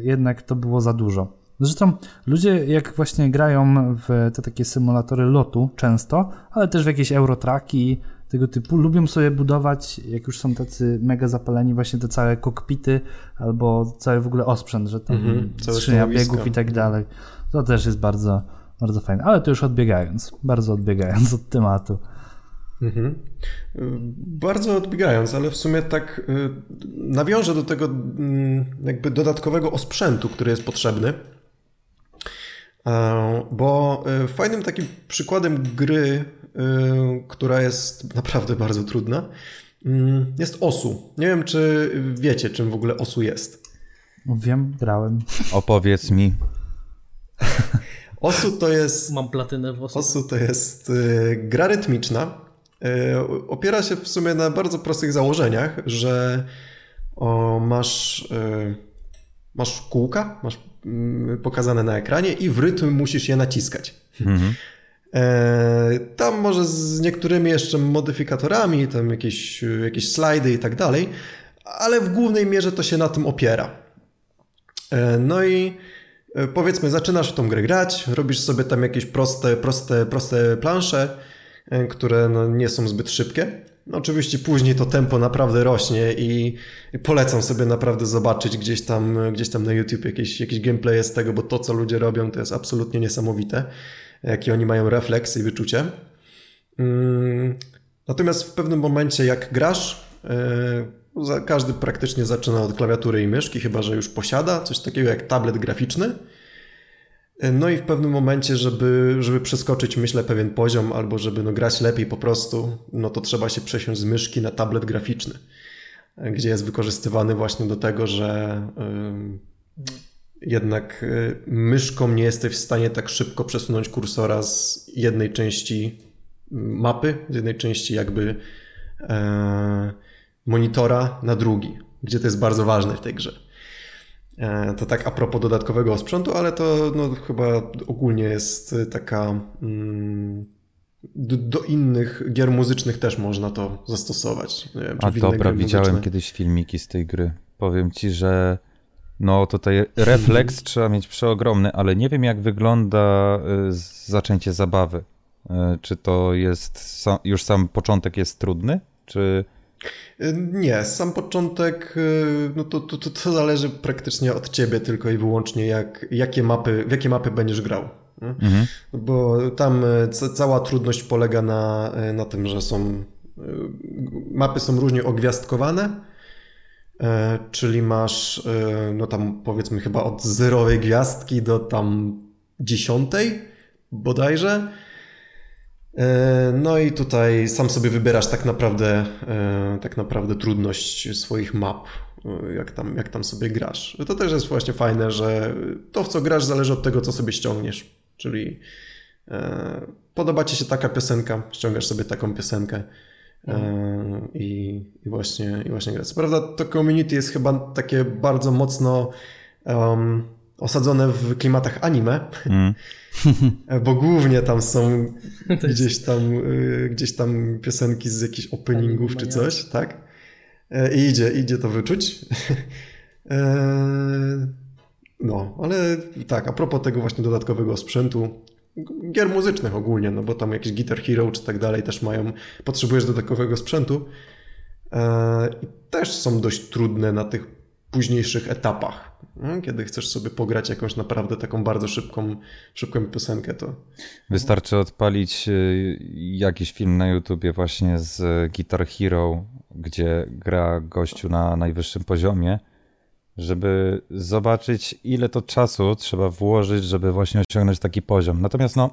jednak to było za dużo. Zresztą ludzie jak właśnie grają w te takie symulatory lotu często, ale też w jakieś Eurotraki tego typu, lubią sobie budować, jak już są tacy mega zapaleni, właśnie te całe kokpity albo cały w ogóle osprzęt, że tam skrzynia biegów i tak dalej. To też jest bardzo... Bardzo fajne, ale to już bardzo odbiegając od tematu. Mhm. Bardzo odbiegając, ale w sumie tak nawiążę do tego jakby dodatkowego osprzętu, który jest potrzebny, bo fajnym takim przykładem gry, która jest naprawdę bardzo trudna, jest osu. Nie wiem, czy wiecie, czym w ogóle osu jest. Wiem, grałem. Opowiedz mi. Osu to jest... Mam platynę w osu. Osu to jest gra rytmiczna. Opiera się w sumie na bardzo prostych założeniach, że masz kółka, masz pokazane na ekranie i w rytm musisz je naciskać. Mhm. Tam może z niektórymi jeszcze modyfikatorami, tam jakieś slajdy i tak dalej, ale w głównej mierze to się na tym opiera. No i... Powiedzmy, zaczynasz w tą grę grać, robisz sobie tam jakieś proste plansze, które no nie są zbyt szybkie. No oczywiście później to tempo naprawdę rośnie i polecam sobie naprawdę zobaczyć gdzieś tam na YouTube jakieś gameplaye z tego, bo to, co ludzie robią, to jest absolutnie niesamowite, jaki oni mają refleks i wyczucie. Natomiast w pewnym momencie, jak grasz, każdy praktycznie zaczyna od klawiatury i myszki, chyba że już posiada coś takiego jak tablet graficzny. No i w pewnym momencie, żeby przeskoczyć, myślę, pewien poziom albo żeby no, grać lepiej po prostu, no to trzeba się przesiąść z myszki na tablet graficzny, gdzie jest wykorzystywany właśnie do tego, że jednak myszką nie jesteś w stanie tak szybko przesunąć kursora z jednej części mapy, z jednej części jakby monitora na drugi, gdzie to jest bardzo ważne w tej grze. To tak a propos dodatkowego sprzętu, ale to no, chyba ogólnie jest taka... Do innych gier muzycznych też można to zastosować. Nie wiem, czy widziałem kiedyś filmiki z tej gry. Powiem ci, że no tutaj refleks trzeba mieć przeogromny, ale nie wiem jak wygląda zaczęcie zabawy. Czy to jest, już sam początek jest trudny, czy... Nie, sam początek, no to zależy praktycznie od ciebie tylko i wyłącznie, w jakie mapy będziesz grał. Mhm. Bo tam cała trudność polega na tym, że mapy są różnie ogwiazdkowane, czyli masz, no tam powiedzmy chyba od zerowej gwiazdki do tam 10 bodajże. No i tutaj sam sobie wybierasz tak naprawdę trudność swoich map, jak tam sobie grasz. To też jest właśnie fajne, że to w co grasz zależy od tego, co sobie ściągniesz. Czyli podoba ci się taka piosenka, ściągasz sobie taką piosenkę i właśnie grasz. Co prawda to community jest chyba takie bardzo mocno... osadzone w klimatach anime, bo głównie tam są gdzieś tam piosenki z jakichś openingów czy coś, tak? I idzie to wyczuć. No, ale tak, a propos tego właśnie dodatkowego sprzętu, gier muzycznych ogólnie, no bo tam jakieś Guitar Hero czy tak dalej też mają, potrzebujesz dodatkowego sprzętu. Też są dość trudne na tych późniejszych etapach. Kiedy chcesz sobie pograć jakąś naprawdę taką bardzo szybką piosenkę, to... Wystarczy odpalić jakiś film na YouTubie właśnie z Guitar Hero, gdzie gra gościu na najwyższym poziomie, żeby zobaczyć, ile to czasu trzeba włożyć, żeby właśnie osiągnąć taki poziom. Natomiast no,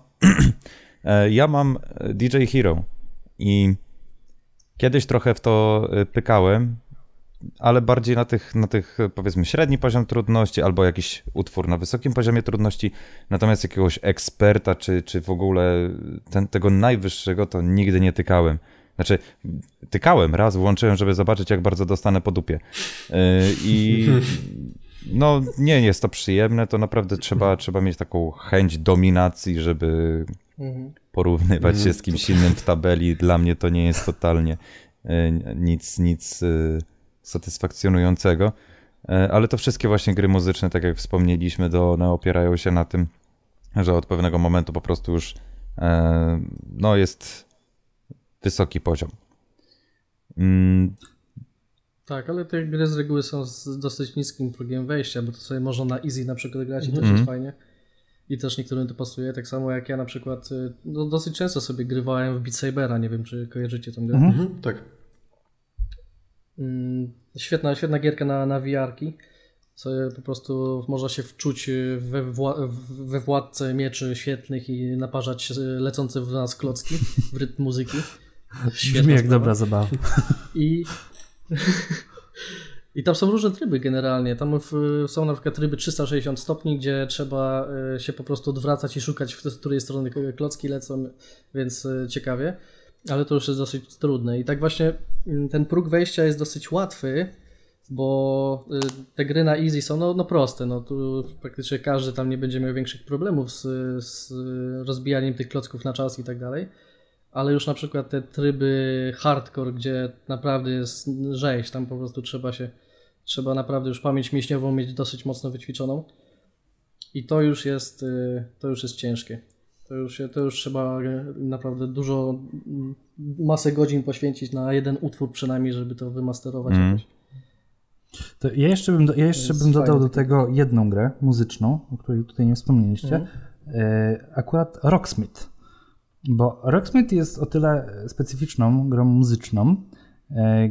ja mam DJ Hero i kiedyś trochę w to pykałem, ale bardziej na tych powiedzmy średni poziom trudności albo jakiś utwór na wysokim poziomie trudności, natomiast jakiegoś eksperta czy w ogóle tego najwyższego to nigdy nie tykałem. Znaczy tykałem, raz włączyłem, żeby zobaczyć jak bardzo dostanę po dupie. I no nie jest to przyjemne, to naprawdę trzeba mieć taką chęć dominacji, żeby porównywać się z kimś innym w tabeli. Dla mnie to nie jest totalnie nic satysfakcjonującego, ale to wszystkie właśnie gry muzyczne, tak jak wspomnieliśmy, one opierają się na tym, że od pewnego momentu po prostu już no jest wysoki poziom. Tak, ale te gry z reguły są z dosyć niskim progiem wejścia, bo to sobie można na easy na przykład grać i też jest fajnie. I też niektórym to pasuje, tak samo jak ja na przykład no, dosyć często sobie grywałem w Beat Sabera, nie wiem czy kojarzycie tą grę. Mhm, tak. Świetna gierka na VR-ki, co po prostu można się wczuć we władcę mieczy świetlnych i naparzać lecące w nas klocki w rytm muzyki. Brzmi jak dobra zabawa. I tam są różne tryby generalnie. Tam są na przykład tryby 360 stopni, gdzie trzeba się po prostu odwracać i szukać, z której strony klocki lecą, więc ciekawie. Ale to już jest dosyć trudne i tak właśnie ten próg wejścia jest dosyć łatwy, bo te gry na easy są no proste, no tu praktycznie każdy tam nie będzie miał większych problemów z rozbijaniem tych klocków na czas i tak dalej, ale już na przykład te tryby hardcore, gdzie naprawdę jest rzeź, tam po prostu trzeba naprawdę już pamięć mięśniową mieć dosyć mocno wyćwiczoną i to już jest ciężkie. To już trzeba naprawdę masę godzin poświęcić na jeden utwór przynajmniej, żeby to wymasterować. To ja jeszcze bym dodał do tego jedną grę muzyczną, o której tutaj nie wspomnieliście. Akurat Rocksmith. Bo Rocksmith jest o tyle specyficzną grą muzyczną,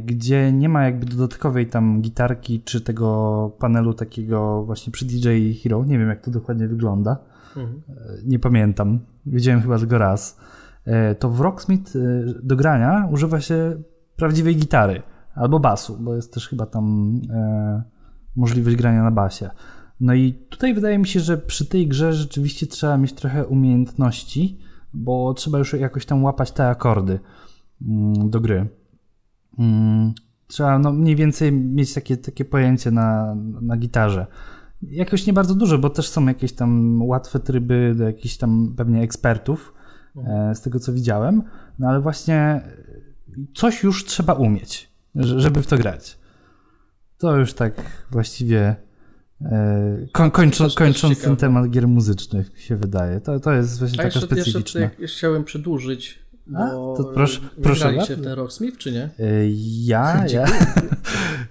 gdzie nie ma jakby dodatkowej tam gitarki czy tego panelu takiego właśnie przy DJ Hero. Nie wiem, jak to dokładnie wygląda. Mhm. Nie pamiętam. Widziałem chyba tylko raz. To w Rocksmith do grania używa się prawdziwej gitary albo basu, bo jest też chyba tam możliwość grania na basie. No i tutaj wydaje mi się, że przy tej grze rzeczywiście trzeba mieć trochę umiejętności, bo trzeba już jakoś tam łapać te akordy do gry. Trzeba no mniej więcej mieć takie pojęcie na gitarze. Jakoś nie bardzo dużo, bo też są jakieś tam łatwe tryby do jakichś tam pewnie ekspertów, z tego co widziałem. No ale właśnie coś już trzeba umieć, żeby w to grać. To już tak właściwie kończąc ten temat gier muzycznych się wydaje. To jest właśnie taka specyficzna. Jeszcze chciałem przedłużyć, bo to proszę graliście w ten Rocksmith, czy nie?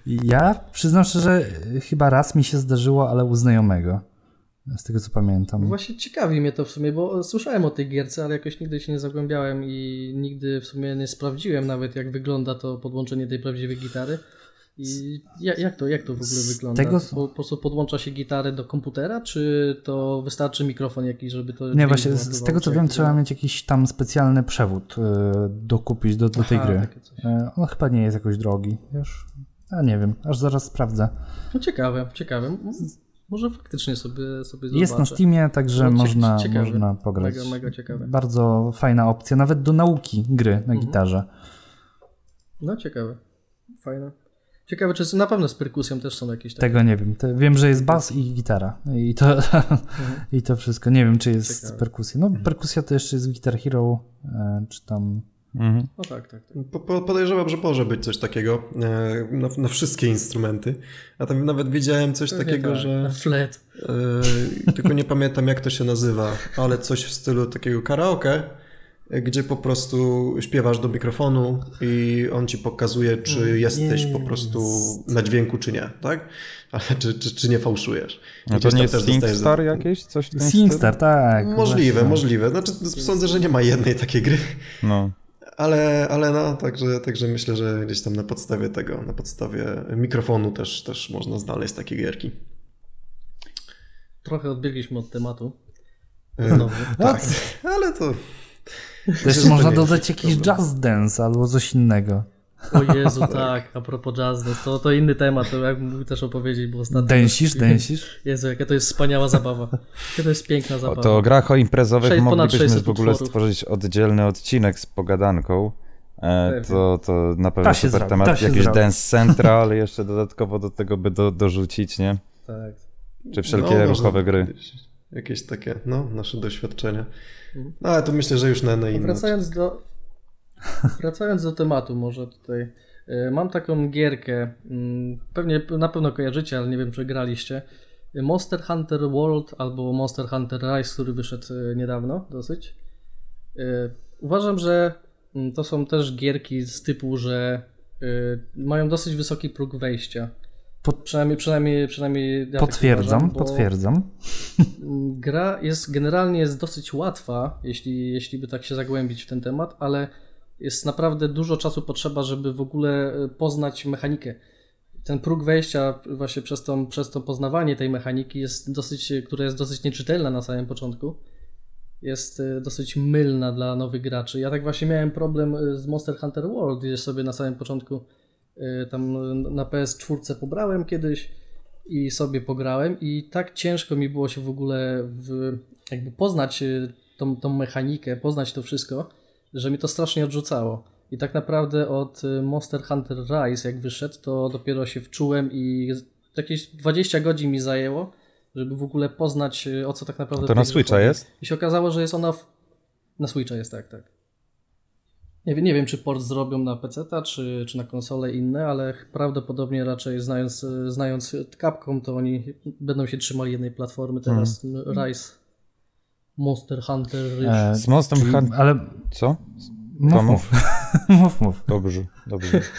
Ja przyznam szczerze, że chyba raz mi się zdarzyło, ale u znajomego. Z tego co pamiętam. Właśnie ciekawi mnie to w sumie, bo słyszałem o tej gierce, ale jakoś nigdy się nie zagłębiałem i nigdy w sumie nie sprawdziłem nawet, jak wygląda to podłączenie tej prawdziwej gitary. I jak to w ogóle wygląda? Po prostu podłącza się gitarę do komputera, czy to wystarczy mikrofon jakiś, żeby to... Nie, właśnie z tego co wiem, trzeba mieć jakiś tam specjalny przewód dokupić do tej gry. On chyba nie jest jakoś drogi, wiesz? A nie wiem, aż zaraz sprawdzę. No ciekawe. Może faktycznie sobie zobaczę. Jest na Steamie, także można pograć. Mega ciekawe. Bardzo fajna opcja, nawet do nauki gry na gitarze. No ciekawe, fajne. Ciekawe, czy na pewno z perkusją też są jakieś takie... Tego nie wiem. Wiem, że jest bas i gitara. I to wszystko. Nie wiem, czy jest perkusja. No perkusja to jeszcze jest Guitar Hero, czy tam... No tak. Podejrzewam, że może być coś takiego na wszystkie instrumenty. A tam nawet widziałem coś takiego, że... Na flet. Tylko nie pamiętam, jak to się nazywa, ale coś w stylu takiego karaoke, gdzie po prostu śpiewasz do mikrofonu i on ci pokazuje, czy jesteś po prostu na dźwięku, czy nie, tak? Ale czy nie fałszujesz. A to nie jest SingStar jakieś? SingStar, tak. Możliwe. Znaczy, sądzę, że nie ma jednej takiej gry. No. Ale no, także myślę, że gdzieś tam na podstawie mikrofonu też można znaleźć takie gierki. Trochę odbiegliśmy od tematu. No, tak, ale to... Też można dodać jakiś Jazz Dance albo coś innego. O Jezu, tak, a propos Jazz Dance, to inny temat, to jak mógł też opowiedzieć, bo ostatnio... Dęsisz? Jezu, jaka to jest wspaniała zabawa. Jaka to jest piękna zabawa. To o grach imprezowych moglibyśmy w ogóle stworzyć oddzielny odcinek z pogadanką. To na pewno super temat. Jakiś Dance Central jeszcze dodatkowo do tego by dorzucić, nie? Tak. Czy wszelkie ruchowe gry. Jakieś takie, nasze doświadczenia. No, ale to myślę, że już na inne. Wracając do tematu może tutaj. Mam taką gierkę, na pewno kojarzycie, ale nie wiem, czy graliście. Monster Hunter World albo Monster Hunter Rise, który wyszedł niedawno dosyć. Uważam, że to są też gierki z typu, że mają dosyć wysoki próg wejścia. Przynajmniej ja potwierdzam, tak uważam, potwierdzam. Gra generalnie jest dosyć łatwa, jeśli by tak się zagłębić w ten temat, ale jest naprawdę dużo czasu potrzeba, żeby w ogóle poznać mechanikę. Ten próg wejścia właśnie przez to poznawanie tej mechaniki, która jest dosyć nieczytelna na samym początku, jest dosyć mylna dla nowych graczy. Ja tak właśnie miałem problem z Monster Hunter World, gdzie sobie na samym początku tam na PS4 pobrałem kiedyś i sobie pograłem i tak ciężko mi było się w ogóle jakby poznać tą mechanikę, poznać to wszystko, że mi to strasznie odrzucało. I tak naprawdę od Monster Hunter Rise, jak wyszedł, to dopiero się wczułem i jakieś 20 godzin mi zajęło, żeby w ogóle poznać, o co tak naprawdę... A to na Switcha jest? I się okazało, że jest ona na Switcha jest, tak. Nie wiem, czy port zrobią na PC-ta, czy na konsole inne, ale prawdopodobnie raczej znając Capcom, to oni będą się trzymali jednej platformy teraz. Rise, Monster Hunter... z Monster Hunter... Ale... Co? Mów. Dobrze.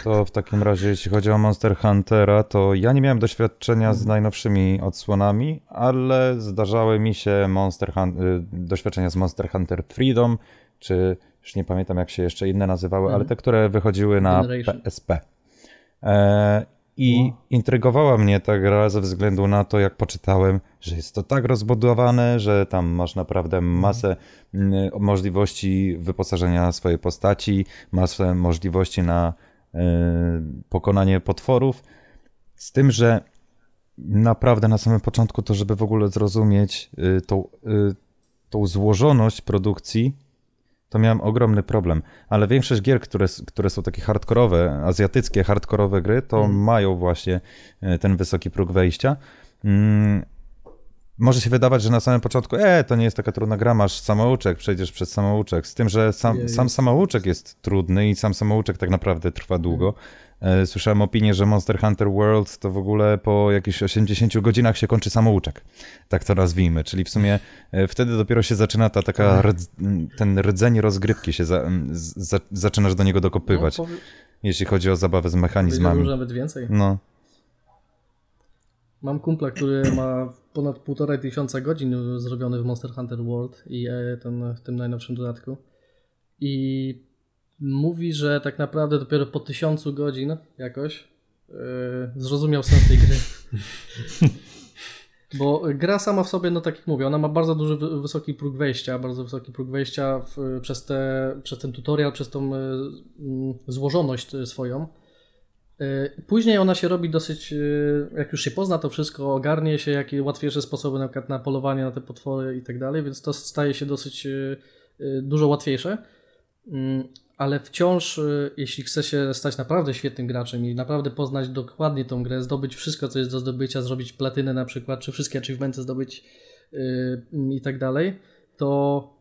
To w takim razie, jeśli chodzi o Monster Huntera, to ja nie miałem doświadczenia z najnowszymi odsłonami, ale zdarzały mi się doświadczenia z Monster Hunter Freedom, czy już nie pamiętam jak się jeszcze inne nazywały, ale te, które wychodziły na PSP. I intrygowała mnie ta gra ze względu na to, jak poczytałem, że jest to tak rozbudowane, że tam masz naprawdę masę możliwości wyposażenia swojej postaci, masę możliwości na pokonanie potworów. Z tym, że naprawdę na samym początku to, żeby w ogóle zrozumieć tą złożoność produkcji, to miałem ogromny problem. Ale większość gier, które są takie hardkorowe, azjatyckie hardkorowe gry, to mają właśnie ten wysoki próg wejścia. Może się wydawać, że na samym początku to nie jest taka trudna gra, masz samouczek, przejdziesz przez samouczek. Z tym, że sam samouczek jest trudny i sam samouczek tak naprawdę trwa długo. Słyszałem opinię, że Monster Hunter World to w ogóle po jakichś 80 godzinach się kończy samouczek. Tak to nazwijmy. Czyli w sumie wtedy dopiero się zaczyna ta taka, ten rdzeń rozgrywki się zaczynasz do niego dokopywać. No, jeśli chodzi o zabawę z mechanizmami. Może nawet więcej. No. Mam kumpla, który ma ponad 1500 godzin zrobiony w Monster Hunter World i w tym najnowszym dodatku. I mówi, że tak naprawdę dopiero po 1000 godzin jakoś zrozumiał sens tej gry. Bo gra sama w sobie, no tak jak mówię, ona ma bardzo duży, wysoki próg wejścia, przez ten tutorial, przez tą złożoność swoją. Później ona się robi dosyć, jak już się pozna to wszystko, ogarnie się, jakie łatwiejsze sposoby na przykład na polowanie na te potwory i tak dalej, więc to staje się dosyć dużo łatwiejsze. Ale wciąż, jeśli chce się stać naprawdę świetnym graczem i naprawdę poznać dokładnie tą grę, zdobyć wszystko, co jest do zdobycia, zrobić platynę na przykład, czy wszystkie achievementy zdobyć i tak dalej, to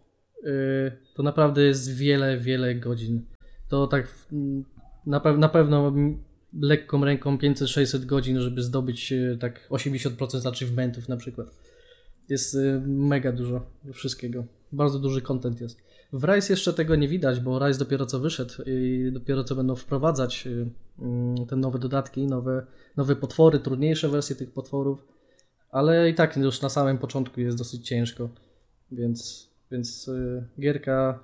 naprawdę jest wiele, wiele godzin. To tak na pewno lekką ręką 500-600 godzin, żeby zdobyć tak 80% achievementów na przykład. Jest mega dużo wszystkiego. Bardzo duży content jest. W Rise jeszcze tego nie widać, bo Rise dopiero co wyszedł i dopiero co będą wprowadzać te nowe dodatki, nowe potwory, trudniejsze wersje tych potworów, ale i tak już na samym początku jest dosyć ciężko, więc gierka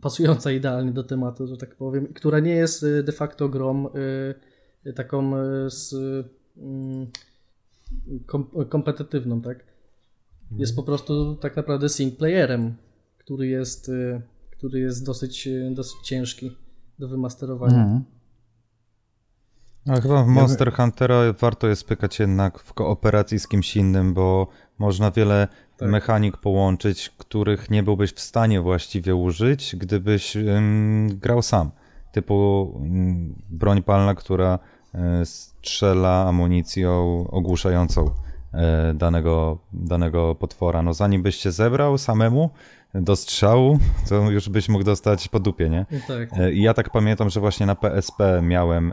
pasująca idealnie do tematu, że tak powiem, która nie jest de facto grą taką kompetytywną, tak? Jest po prostu tak naprawdę singleplayerem, który jest dosyć ciężki do wymasterowania. Ale chyba w Monster Huntera warto jest pykać jednak w kooperacji z kimś innym, bo można wiele mechanik połączyć, których nie byłbyś w stanie właściwie użyć, gdybyś grał sam. Typu broń palna, która strzela amunicją ogłuszającą danego potwora. No zanim byś się zebrał samemu do strzału, to już byś mógł dostać po dupie, nie? Tak. Ja tak pamiętam, że właśnie na PSP miałem,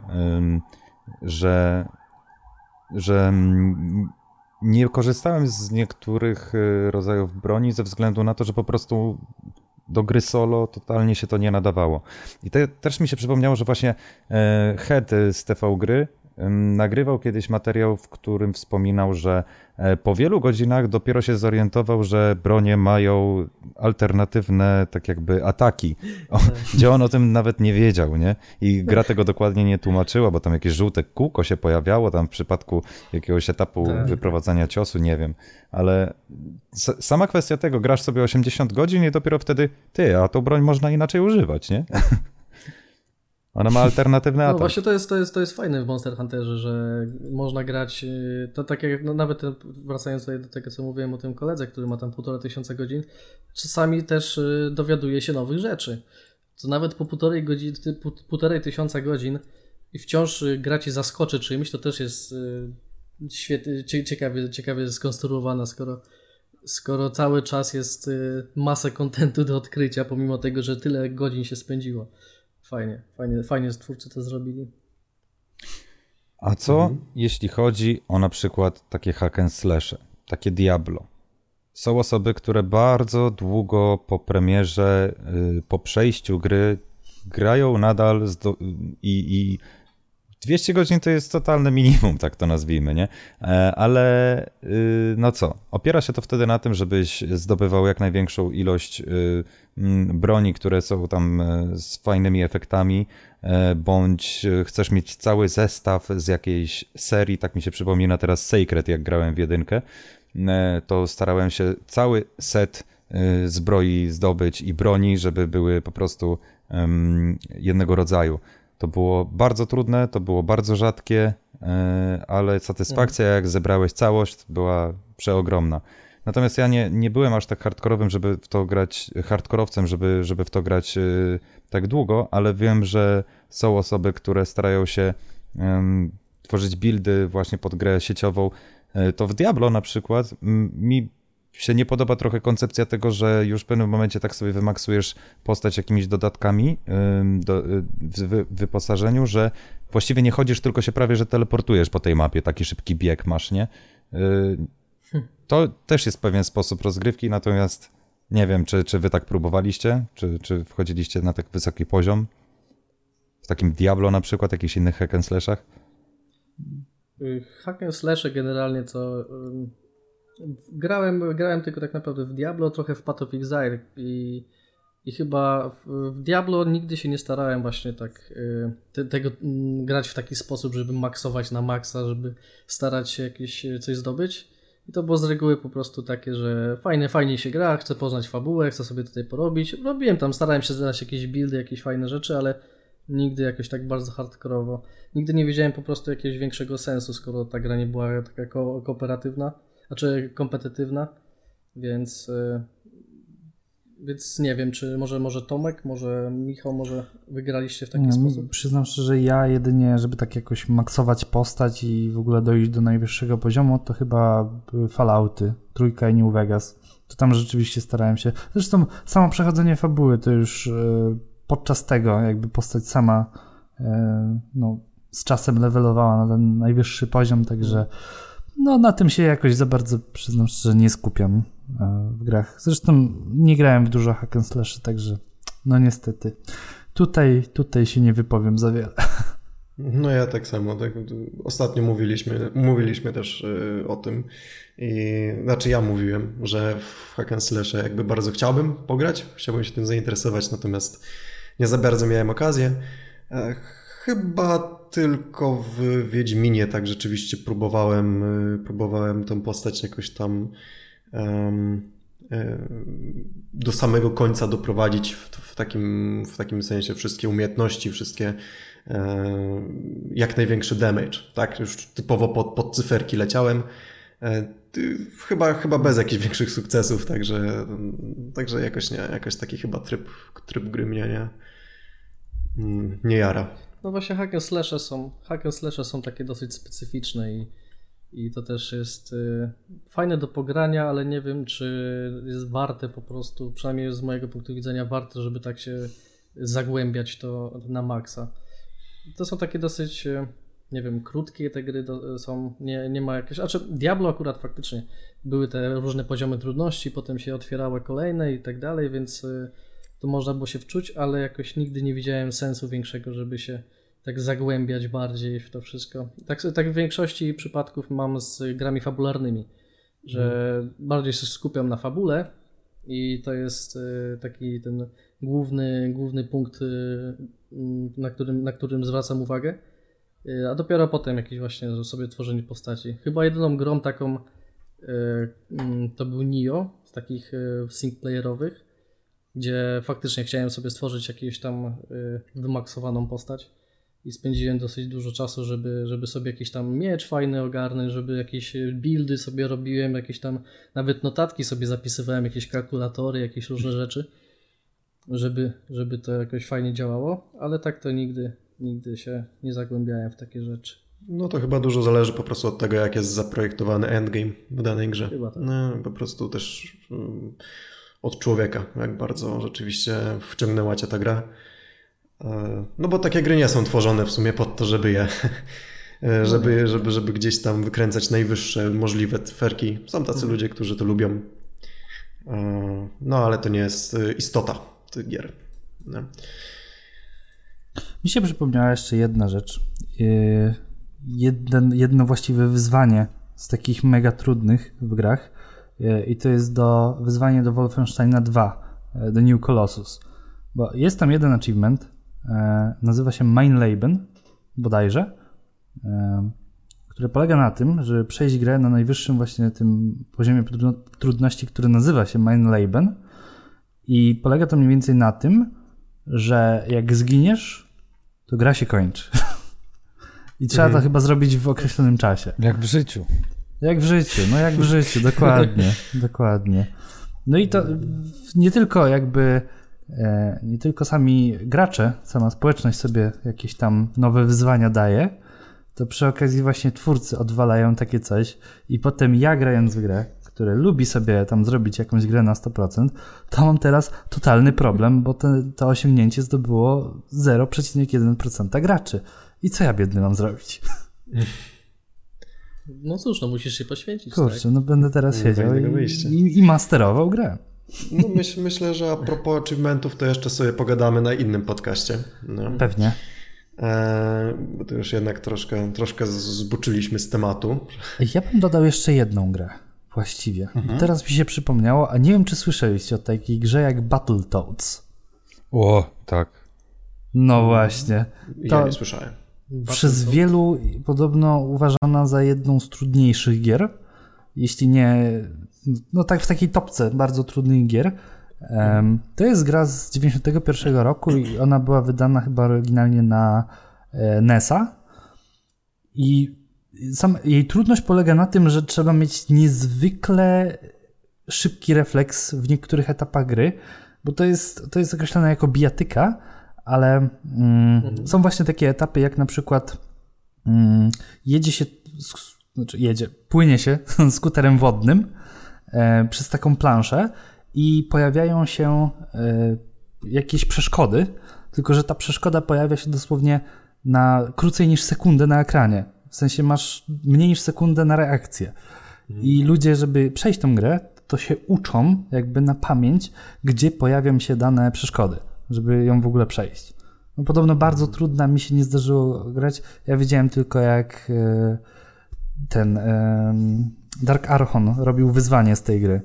że nie korzystałem z niektórych rodzajów broni ze względu na to, że po prostu do gry solo totalnie się to nie nadawało. I też mi się przypomniało, że właśnie Head z TV Gry nagrywał kiedyś materiał, w którym wspominał, że po wielu godzinach dopiero się zorientował, że bronie mają alternatywne tak jakby ataki, gdzie on o tym nawet nie wiedział, nie? I gra tego dokładnie nie tłumaczyła, bo tam jakieś żółte kółko się pojawiało, tam w przypadku jakiegoś etapu wyprowadzania ciosu, nie wiem, ale sama kwestia tego, grasz sobie 80 godzin i dopiero wtedy, a tą broń można inaczej używać, nie? Ona ma alternatywne ataki. No właśnie to jest fajne w Monster Hunterze, że można grać, to tak jak, no nawet wracając do tego, co mówiłem o tym koledze, który ma tam 1500 godzin, czasami też dowiaduje się nowych rzeczy. To nawet po 1500 godzin i wciąż gra ci zaskoczy czymś, to też jest świetnie, ciekawie skonstruowana, skoro cały czas jest masę kontentu do odkrycia, pomimo tego, że tyle godzin się spędziło. Fajnie twórcy to zrobili. A co jeśli chodzi o na przykład takie hack and slashe, takie Diablo? Są osoby, które bardzo długo po premierze, po przejściu gry grają nadal i 200 godzin to jest totalne minimum, tak to nazwijmy, nie? Ale no co, opiera się to wtedy na tym, żebyś zdobywał jak największą ilość broni, które są tam z fajnymi efektami, bądź chcesz mieć cały zestaw z jakiejś serii, tak mi się przypomina teraz Secret, jak grałem w jedynkę, to starałem się cały set zbroi zdobyć i broni, żeby były po prostu jednego rodzaju. To było bardzo trudne, to było bardzo rzadkie, ale satysfakcja, jak zebrałeś całość, była przeogromna. Natomiast ja nie byłem aż tak hardkorowym, żeby w to grać, hardkorowcem, żeby w to grać tak długo, ale wiem, że są osoby, które starają się tworzyć buildy właśnie pod grę sieciową. To w Diablo na przykład mi się nie podoba trochę koncepcja tego, że już w pewnym momencie tak sobie wymaksujesz postać jakimiś dodatkami w wyposażeniu, że właściwie nie chodzisz, tylko się prawie, że teleportujesz po tej mapie, taki szybki bieg masz, nie? To też jest pewien sposób rozgrywki, natomiast nie wiem, czy wy tak próbowaliście, czy wchodziliście na tak wysoki poziom, w takim Diablo na przykład, jakichś innych hack and slashach? Hack and slashe generalnie to... Grałem tylko tak naprawdę w Diablo, trochę w Path of Exile i chyba w Diablo nigdy się nie starałem właśnie tak grać w taki sposób, żeby maksować na maksa, żeby starać się jakieś coś zdobyć. I to było z reguły po prostu takie, że fajnie się gra, chcę poznać fabułę, chcę sobie tutaj porobić. Robiłem tam, starałem się znaleźć jakieś buildy, jakieś fajne rzeczy, ale nigdy jakoś tak bardzo hardkorowo. Nigdy nie wiedziałem po prostu jakiegoś większego sensu, skoro ta gra nie była taka kooperatywna. Znaczy kompetytywna, więc nie wiem, czy może Tomek, może Michał, może wygraliście w taki sposób? Przyznam szczerze, że ja jedynie, żeby tak jakoś maksować postać i w ogóle dojść do najwyższego poziomu, to chyba Fallouty, 3 i New Vegas. To tam rzeczywiście starałem się. Zresztą samo przechodzenie fabuły to już podczas tego jakby postać sama z czasem levelowała na ten najwyższy poziom, także... No na tym się jakoś za bardzo, przyznam szczerze, nie skupiam w grach. Zresztą nie grałem w dużo hack and slash, także no niestety. Tutaj się nie wypowiem za wiele. No ja tak samo. Tak, ostatnio mówiliśmy też o tym. Ja mówiłem, że w hack and slash'e jakby bardzo chciałbym się tym zainteresować, natomiast nie za bardzo miałem okazję. Chyba tylko w Wiedźminie tak rzeczywiście próbowałem tą postać jakoś tam do samego końca doprowadzić w takim sensie wszystkie umiejętności, wszystkie jak największy damage, tak? Już typowo pod cyferki leciałem. Chyba bez jakichś większych sukcesów, także jakoś taki chyba tryb gry mnie nie jara. No właśnie hack and slashe są takie dosyć specyficzne i to też jest fajne do pogrania, ale nie wiem, czy jest warte po prostu, przynajmniej z mojego punktu widzenia warte, żeby tak się zagłębiać to na maksa. To są takie dosyć, nie wiem, krótkie te gry są, nie ma jakieś... Znaczy Diablo akurat faktycznie były te różne poziomy trudności, potem się otwierały kolejne i tak dalej, więc to można było się wczuć, ale jakoś nigdy nie widziałem sensu większego, żeby się tak zagłębiać bardziej w to wszystko. Tak w większości przypadków mam z grami fabularnymi, że bardziej się skupiam na fabule i to jest taki ten główny punkt, na którym zwracam uwagę, a dopiero potem jakieś właśnie sobie tworzenie postaci. Chyba jedyną grą taką to był Nioh z takich singplayerowych, gdzie faktycznie chciałem sobie stworzyć jakąś tam wymaksowaną postać i spędziłem dosyć dużo czasu, żeby sobie jakiś tam miecz fajny ogarnąć, żeby jakieś buildy sobie robiłem, jakieś tam nawet notatki sobie zapisywałem, jakieś kalkulatory, jakieś różne rzeczy, żeby to jakoś fajnie działało, ale tak to nigdy się nie zagłębiałem w takie rzeczy. No to chyba dużo zależy po prostu od tego, jak jest zaprojektowany endgame w danej grze. Chyba tak. No, po prostu też... od człowieka, jak bardzo rzeczywiście wciągnęła cię ta gra. No bo takie gry nie są tworzone w sumie pod to, żeby gdzieś tam wykręcać najwyższe możliwe cyferki. Są tacy ludzie, którzy to lubią. No ale to nie jest istota tych gier. No. Mi się przypomniała jeszcze jedna rzecz. Jedno właściwe wyzwanie z takich mega trudnych w grach i to jest wyzwanie do Wolfensteina 2, do New Colossus. Bo jest tam jeden achievement, nazywa się Mein Leben bodajże, które polega na tym, żeby przejść grę na najwyższym właśnie tym poziomie trudności, który nazywa się Mein Leben, i polega to mniej więcej na tym, że jak zginiesz, to gra się kończy. I trzeba to chyba zrobić w określonym czasie. Jak w życiu. Jak w życiu, no jak w życiu, dokładnie. Dokładnie. No i to nie tylko jakby, nie tylko sami gracze, sama społeczność sobie jakieś tam nowe wyzwania daje, to przy okazji właśnie twórcy odwalają takie coś i potem ja, grając w grę, który lubi sobie tam zrobić jakąś grę na 100%, to mam teraz totalny problem, bo to osiągnięcie zdobyło 0,1% graczy. I co ja biedny mam zrobić? No cóż, no musisz się poświęcić. Kurczę, tak? No będę teraz siedział i masterował grę. No myślę, że a propos achievementów to jeszcze sobie pogadamy na innym podcaście. No. Pewnie. Bo to już jednak troszkę zboczyliśmy z tematu. Ja bym dodał jeszcze jedną grę właściwie. Mhm. Teraz mi się przypomniało, a nie wiem, czy słyszeliście o takiej grze jak Battletoads. O, tak. No właśnie. Ja nie słyszałem. Przez wielu podobno uważana za jedną z trudniejszych gier, jeśli nie, no tak w takiej topce bardzo trudnych gier. To jest gra z 91 roku i ona była wydana chyba oryginalnie na NES-a i jej trudność polega na tym, że trzeba mieć niezwykle szybki refleks w niektórych etapach gry, bo to jest określane jako bijatyka, ale są właśnie takie etapy, jak na przykład płynie się skuterem wodnym przez taką planszę i pojawiają się jakieś przeszkody, tylko że ta przeszkoda pojawia się dosłownie na krócej niż sekundę na ekranie. W sensie masz mniej niż sekundę na reakcję. I ludzie, żeby przejść tą grę, to się uczą jakby na pamięć, gdzie pojawią się dane przeszkody, żeby ją w ogóle przejść. No, podobno bardzo trudna, mi się nie zdarzyło grać. Ja widziałem tylko, jak ten Dark Archon robił wyzwanie z tej gry.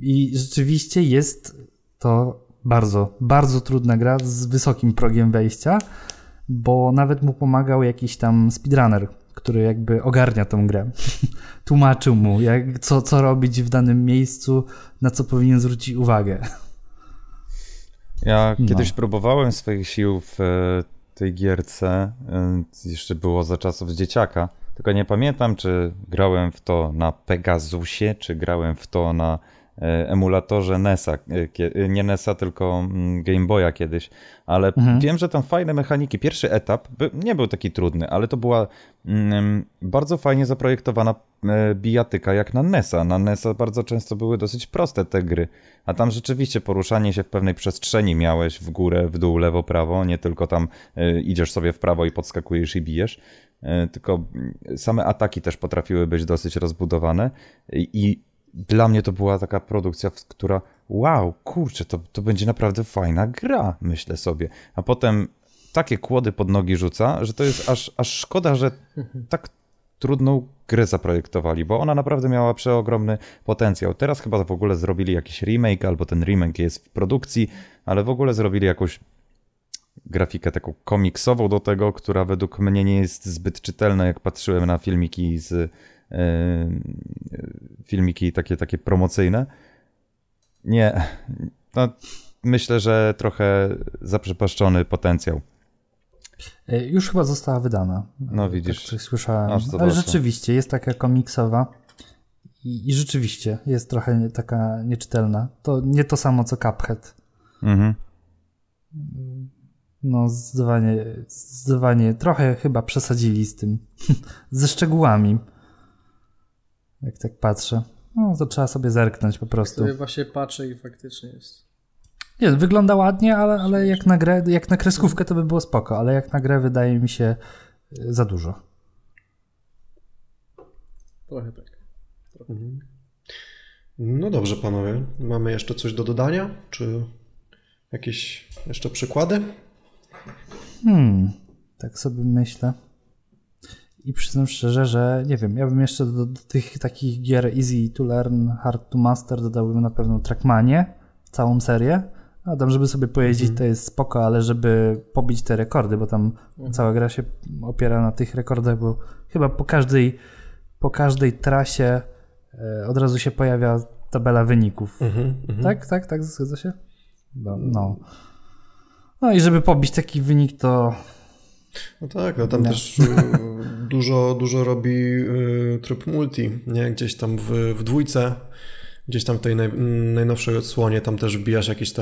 I rzeczywiście jest to bardzo, bardzo trudna gra z wysokim progiem wejścia, bo nawet mu pomagał jakiś tam speedrunner, który jakby ogarnia tą grę. Tłumaczył mu, co robić w danym miejscu, na co powinien zwrócić uwagę. Ja kiedyś próbowałem swoich sił w tej gierce, jeszcze było za czasów dzieciaka, tylko nie pamiętam, czy grałem w to na Pegasusie, czy grałem w to na emulatorze NES-a, nie NES-a, tylko Game Boya kiedyś, ale wiem, że tam fajne mechaniki. Pierwszy etap nie był taki trudny, ale to była bardzo fajnie zaprojektowana bijatyka jak na NES-a. Na NES-a bardzo często były dosyć proste te gry, a tam rzeczywiście poruszanie się w pewnej przestrzeni miałeś w górę, w dół, lewo, prawo, nie tylko tam idziesz sobie w prawo i podskakujesz i bijesz, tylko same ataki też potrafiły być dosyć rozbudowane i dla mnie to była taka produkcja, która wow, kurczę, to będzie naprawdę fajna gra, myślę sobie. A potem takie kłody pod nogi rzuca, że to jest aż szkoda, że tak trudną grę zaprojektowali, bo ona naprawdę miała przeogromny potencjał. Teraz chyba w ogóle zrobili jakiś remake, albo ten remake jest w produkcji, ale w ogóle zrobili jakąś grafikę taką komiksową do tego, która według mnie nie jest zbyt czytelna, jak patrzyłem na filmiki takie promocyjne. Nie, no, myślę, że trochę zaprzepaszczony potencjał. Już chyba została wydana. No widzisz. Tak, słyszałem. Ale rzeczywiście jest taka komiksowa i rzeczywiście jest trochę taka nieczytelna. To nie to samo co Cuphead. Mhm. No zdecydowanie trochę chyba przesadzili z tym. Ze szczegółami. Jak tak patrzę, no to trzeba sobie zerknąć po prostu. Ja sobie właśnie patrzę i faktycznie jest. Nie, wygląda ładnie, ale jak na grę, jak na kreskówkę to by było spoko, ale jak na grę wydaje mi się za dużo. Trochę tak. No dobrze, panowie. Mamy jeszcze coś do dodania? Czy jakieś jeszcze przykłady? Tak sobie myślę. I przyznam szczerze, że nie wiem, ja bym jeszcze do tych takich gier easy to learn, hard to master dodałbym na pewno Trackmanie, całą serię. A tam, żeby sobie pojeździć, to jest spoko, ale żeby pobić te rekordy, bo tam cała gra się opiera na tych rekordach, bo chyba po każdej trasie od razu się pojawia tabela wyników. Tak, zgadza się? No i żeby pobić taki wynik, to... No tak, no tam też dużo robi tryb multi, nie? Gdzieś tam w dwójce, gdzieś tam w tej najnowszej odsłonie, tam też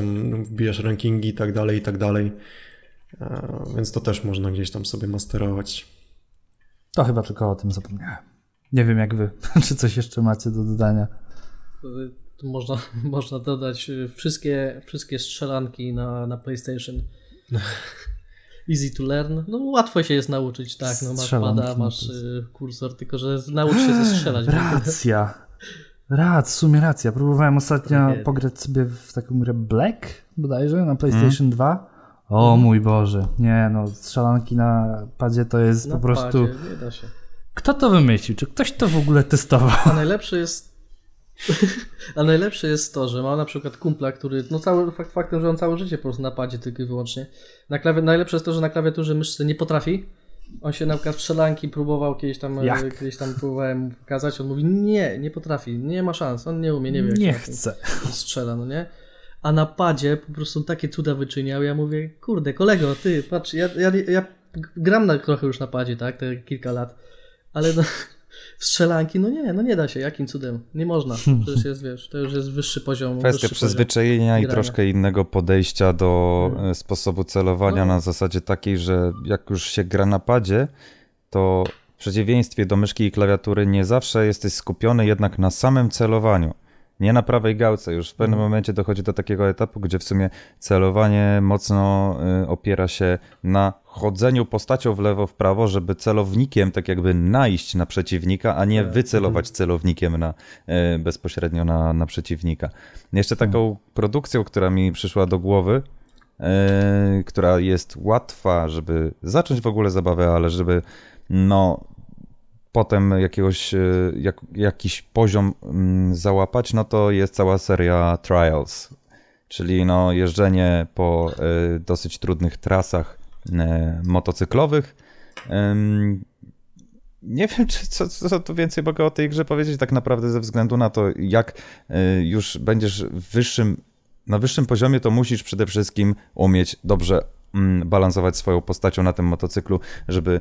wbijasz rankingi i tak dalej, więc to też można gdzieś tam sobie masterować. To chyba tylko o tym zapomniałem. Nie wiem jak wy, czy coś jeszcze macie do dodania. To można dodać wszystkie strzelanki na PlayStation. Easy to learn, no łatwo się jest nauczyć, tak, no masz pada, masz kursor, tylko że naucz się zestrzelać. W sumie racja, próbowałem ostatnio pograć sobie w taką grę Black, bodajże, na PlayStation 2. O mój Boże, nie no, strzelanki na padzie to jest na po prostu... Padzie, nie da się. Kto to wymyślił? Czy ktoś to w ogóle testował? A najlepsze jest to, że mam na przykład kumpla, który, no faktem, że on całe życie po prostu na padzie tylko i wyłącznie. Najlepsze jest to, że na klawiaturze myszce nie potrafi. On się na przykład strzelanki próbował kiedyś tam próbowałem pokazać, on mówi nie potrafi, nie ma szans, on nie umie, nie wie jak nie chce. Strzela, no nie? A na padzie po prostu takie cuda wyczyniał, ja mówię, kurde kolego, ty patrz, ja gram trochę już na padzie, tak, te kilka lat, ale no... Strzelanki? No nie da się. Jakim cudem? Nie można. Przecież jest, wiesz, to już jest wyższy poziom. Kwestia przyzwyczajenia i troszkę innego podejścia do sposobu celowania na zasadzie takiej, że jak już się gra na padzie, to w przeciwieństwie do myszki i klawiatury nie zawsze jesteś skupiony jednak na samym celowaniu. Nie na prawej gałce. Już w pewnym momencie dochodzi do takiego etapu, gdzie w sumie celowanie mocno opiera się na chodzeniu postacią w lewo, w prawo, żeby celownikiem tak jakby najść na przeciwnika, a nie wycelować celownikiem bezpośrednio na przeciwnika. Jeszcze taką produkcją, która mi przyszła do głowy, która jest łatwa, żeby zacząć w ogóle zabawę, ale żeby potem jakiś poziom załapać, no to jest cała seria Trials, czyli jeżdżenie po dosyć trudnych trasach motocyklowych. Nie wiem, czy co tu więcej mogę o tej grze powiedzieć, tak naprawdę ze względu na to, jak już będziesz na wyższym poziomie, to musisz przede wszystkim umieć dobrze balansować swoją postacią na tym motocyklu, żeby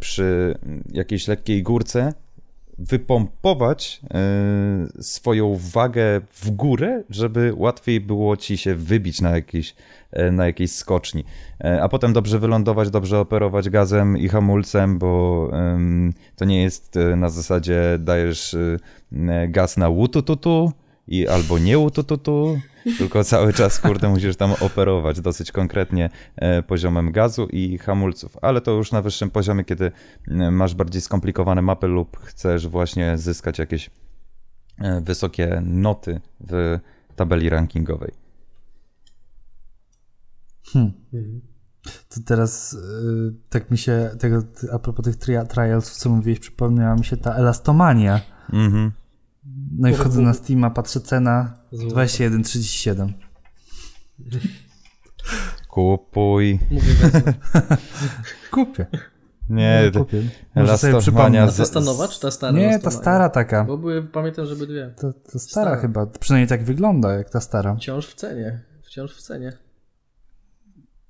przy jakiejś lekkiej górce wypompować swoją wagę w górę, żeby łatwiej było ci się wybić na jakiejś skoczni. A potem dobrze wylądować, dobrze operować gazem i hamulcem, bo to nie jest na zasadzie dajesz gaz na łutututu i albo nie łutututu, tylko cały czas, kurde, musisz tam operować dosyć konkretnie poziomem gazu i hamulców, ale to już na wyższym poziomie, kiedy masz bardziej skomplikowane mapy lub chcesz właśnie zyskać jakieś wysokie noty w tabeli rankingowej. To teraz tak mi się, a propos tych trials, co mówiłeś, przypomniała mi się ta Elastomania. No i wchodzę na Steama, patrzę, cena 21,37. Kupuj. Mówię Kupię. Nie, kupię. Może sobie przypomnę. A ta nowa, czy ta stara? Nie, ta stara taka. Bo pamiętam, żeby dwie. To stara chyba, przynajmniej tak wygląda jak ta stara. Wciąż w cenie.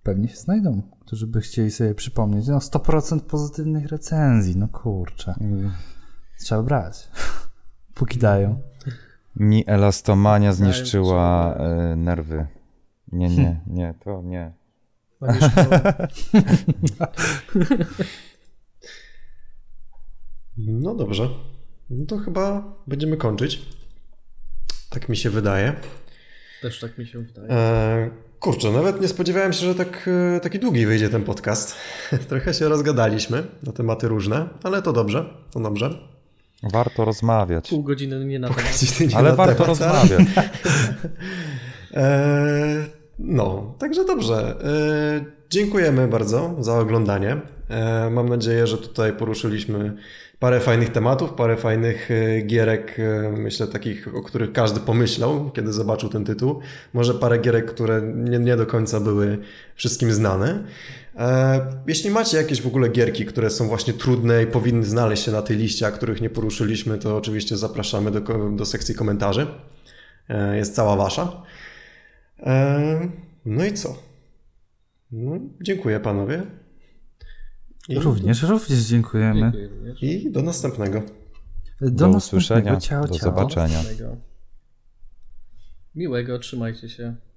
Pewnie się znajdą, którzy by chcieli sobie przypomnieć. 100% pozytywnych recenzji, kurczę. Trzeba brać. Póki dają. Mi Elastomania zniszczyła nerwy. Nie, to nie. No dobrze. No to chyba będziemy kończyć. Tak mi się wydaje. Też tak mi się wydaje. Kurczę, nawet nie spodziewałem się, że taki długi wyjdzie ten podcast. Trochę się rozgadaliśmy na tematy różne, ale to dobrze, to dobrze. Warto rozmawiać. Pół godziny nie na temat. Ale warto rozmawiać. Także dobrze. Dziękujemy bardzo za oglądanie. Mam nadzieję, że tutaj poruszyliśmy parę fajnych tematów, parę fajnych gierek, myślę takich, o których każdy pomyślał, kiedy zobaczył ten tytuł. Może parę gierek, które nie do końca były wszystkim znane. Jeśli macie jakieś w ogóle gierki, które są właśnie trudne i powinny znaleźć się na tej liście, a których nie poruszyliśmy, to oczywiście zapraszamy do sekcji komentarzy. Jest cała wasza. No i co? No, dziękuję panowie. Również dziękujemy. I do następnego. Do usłyszenia. Ciao, ciao. Do zobaczenia. Miłego, trzymajcie się.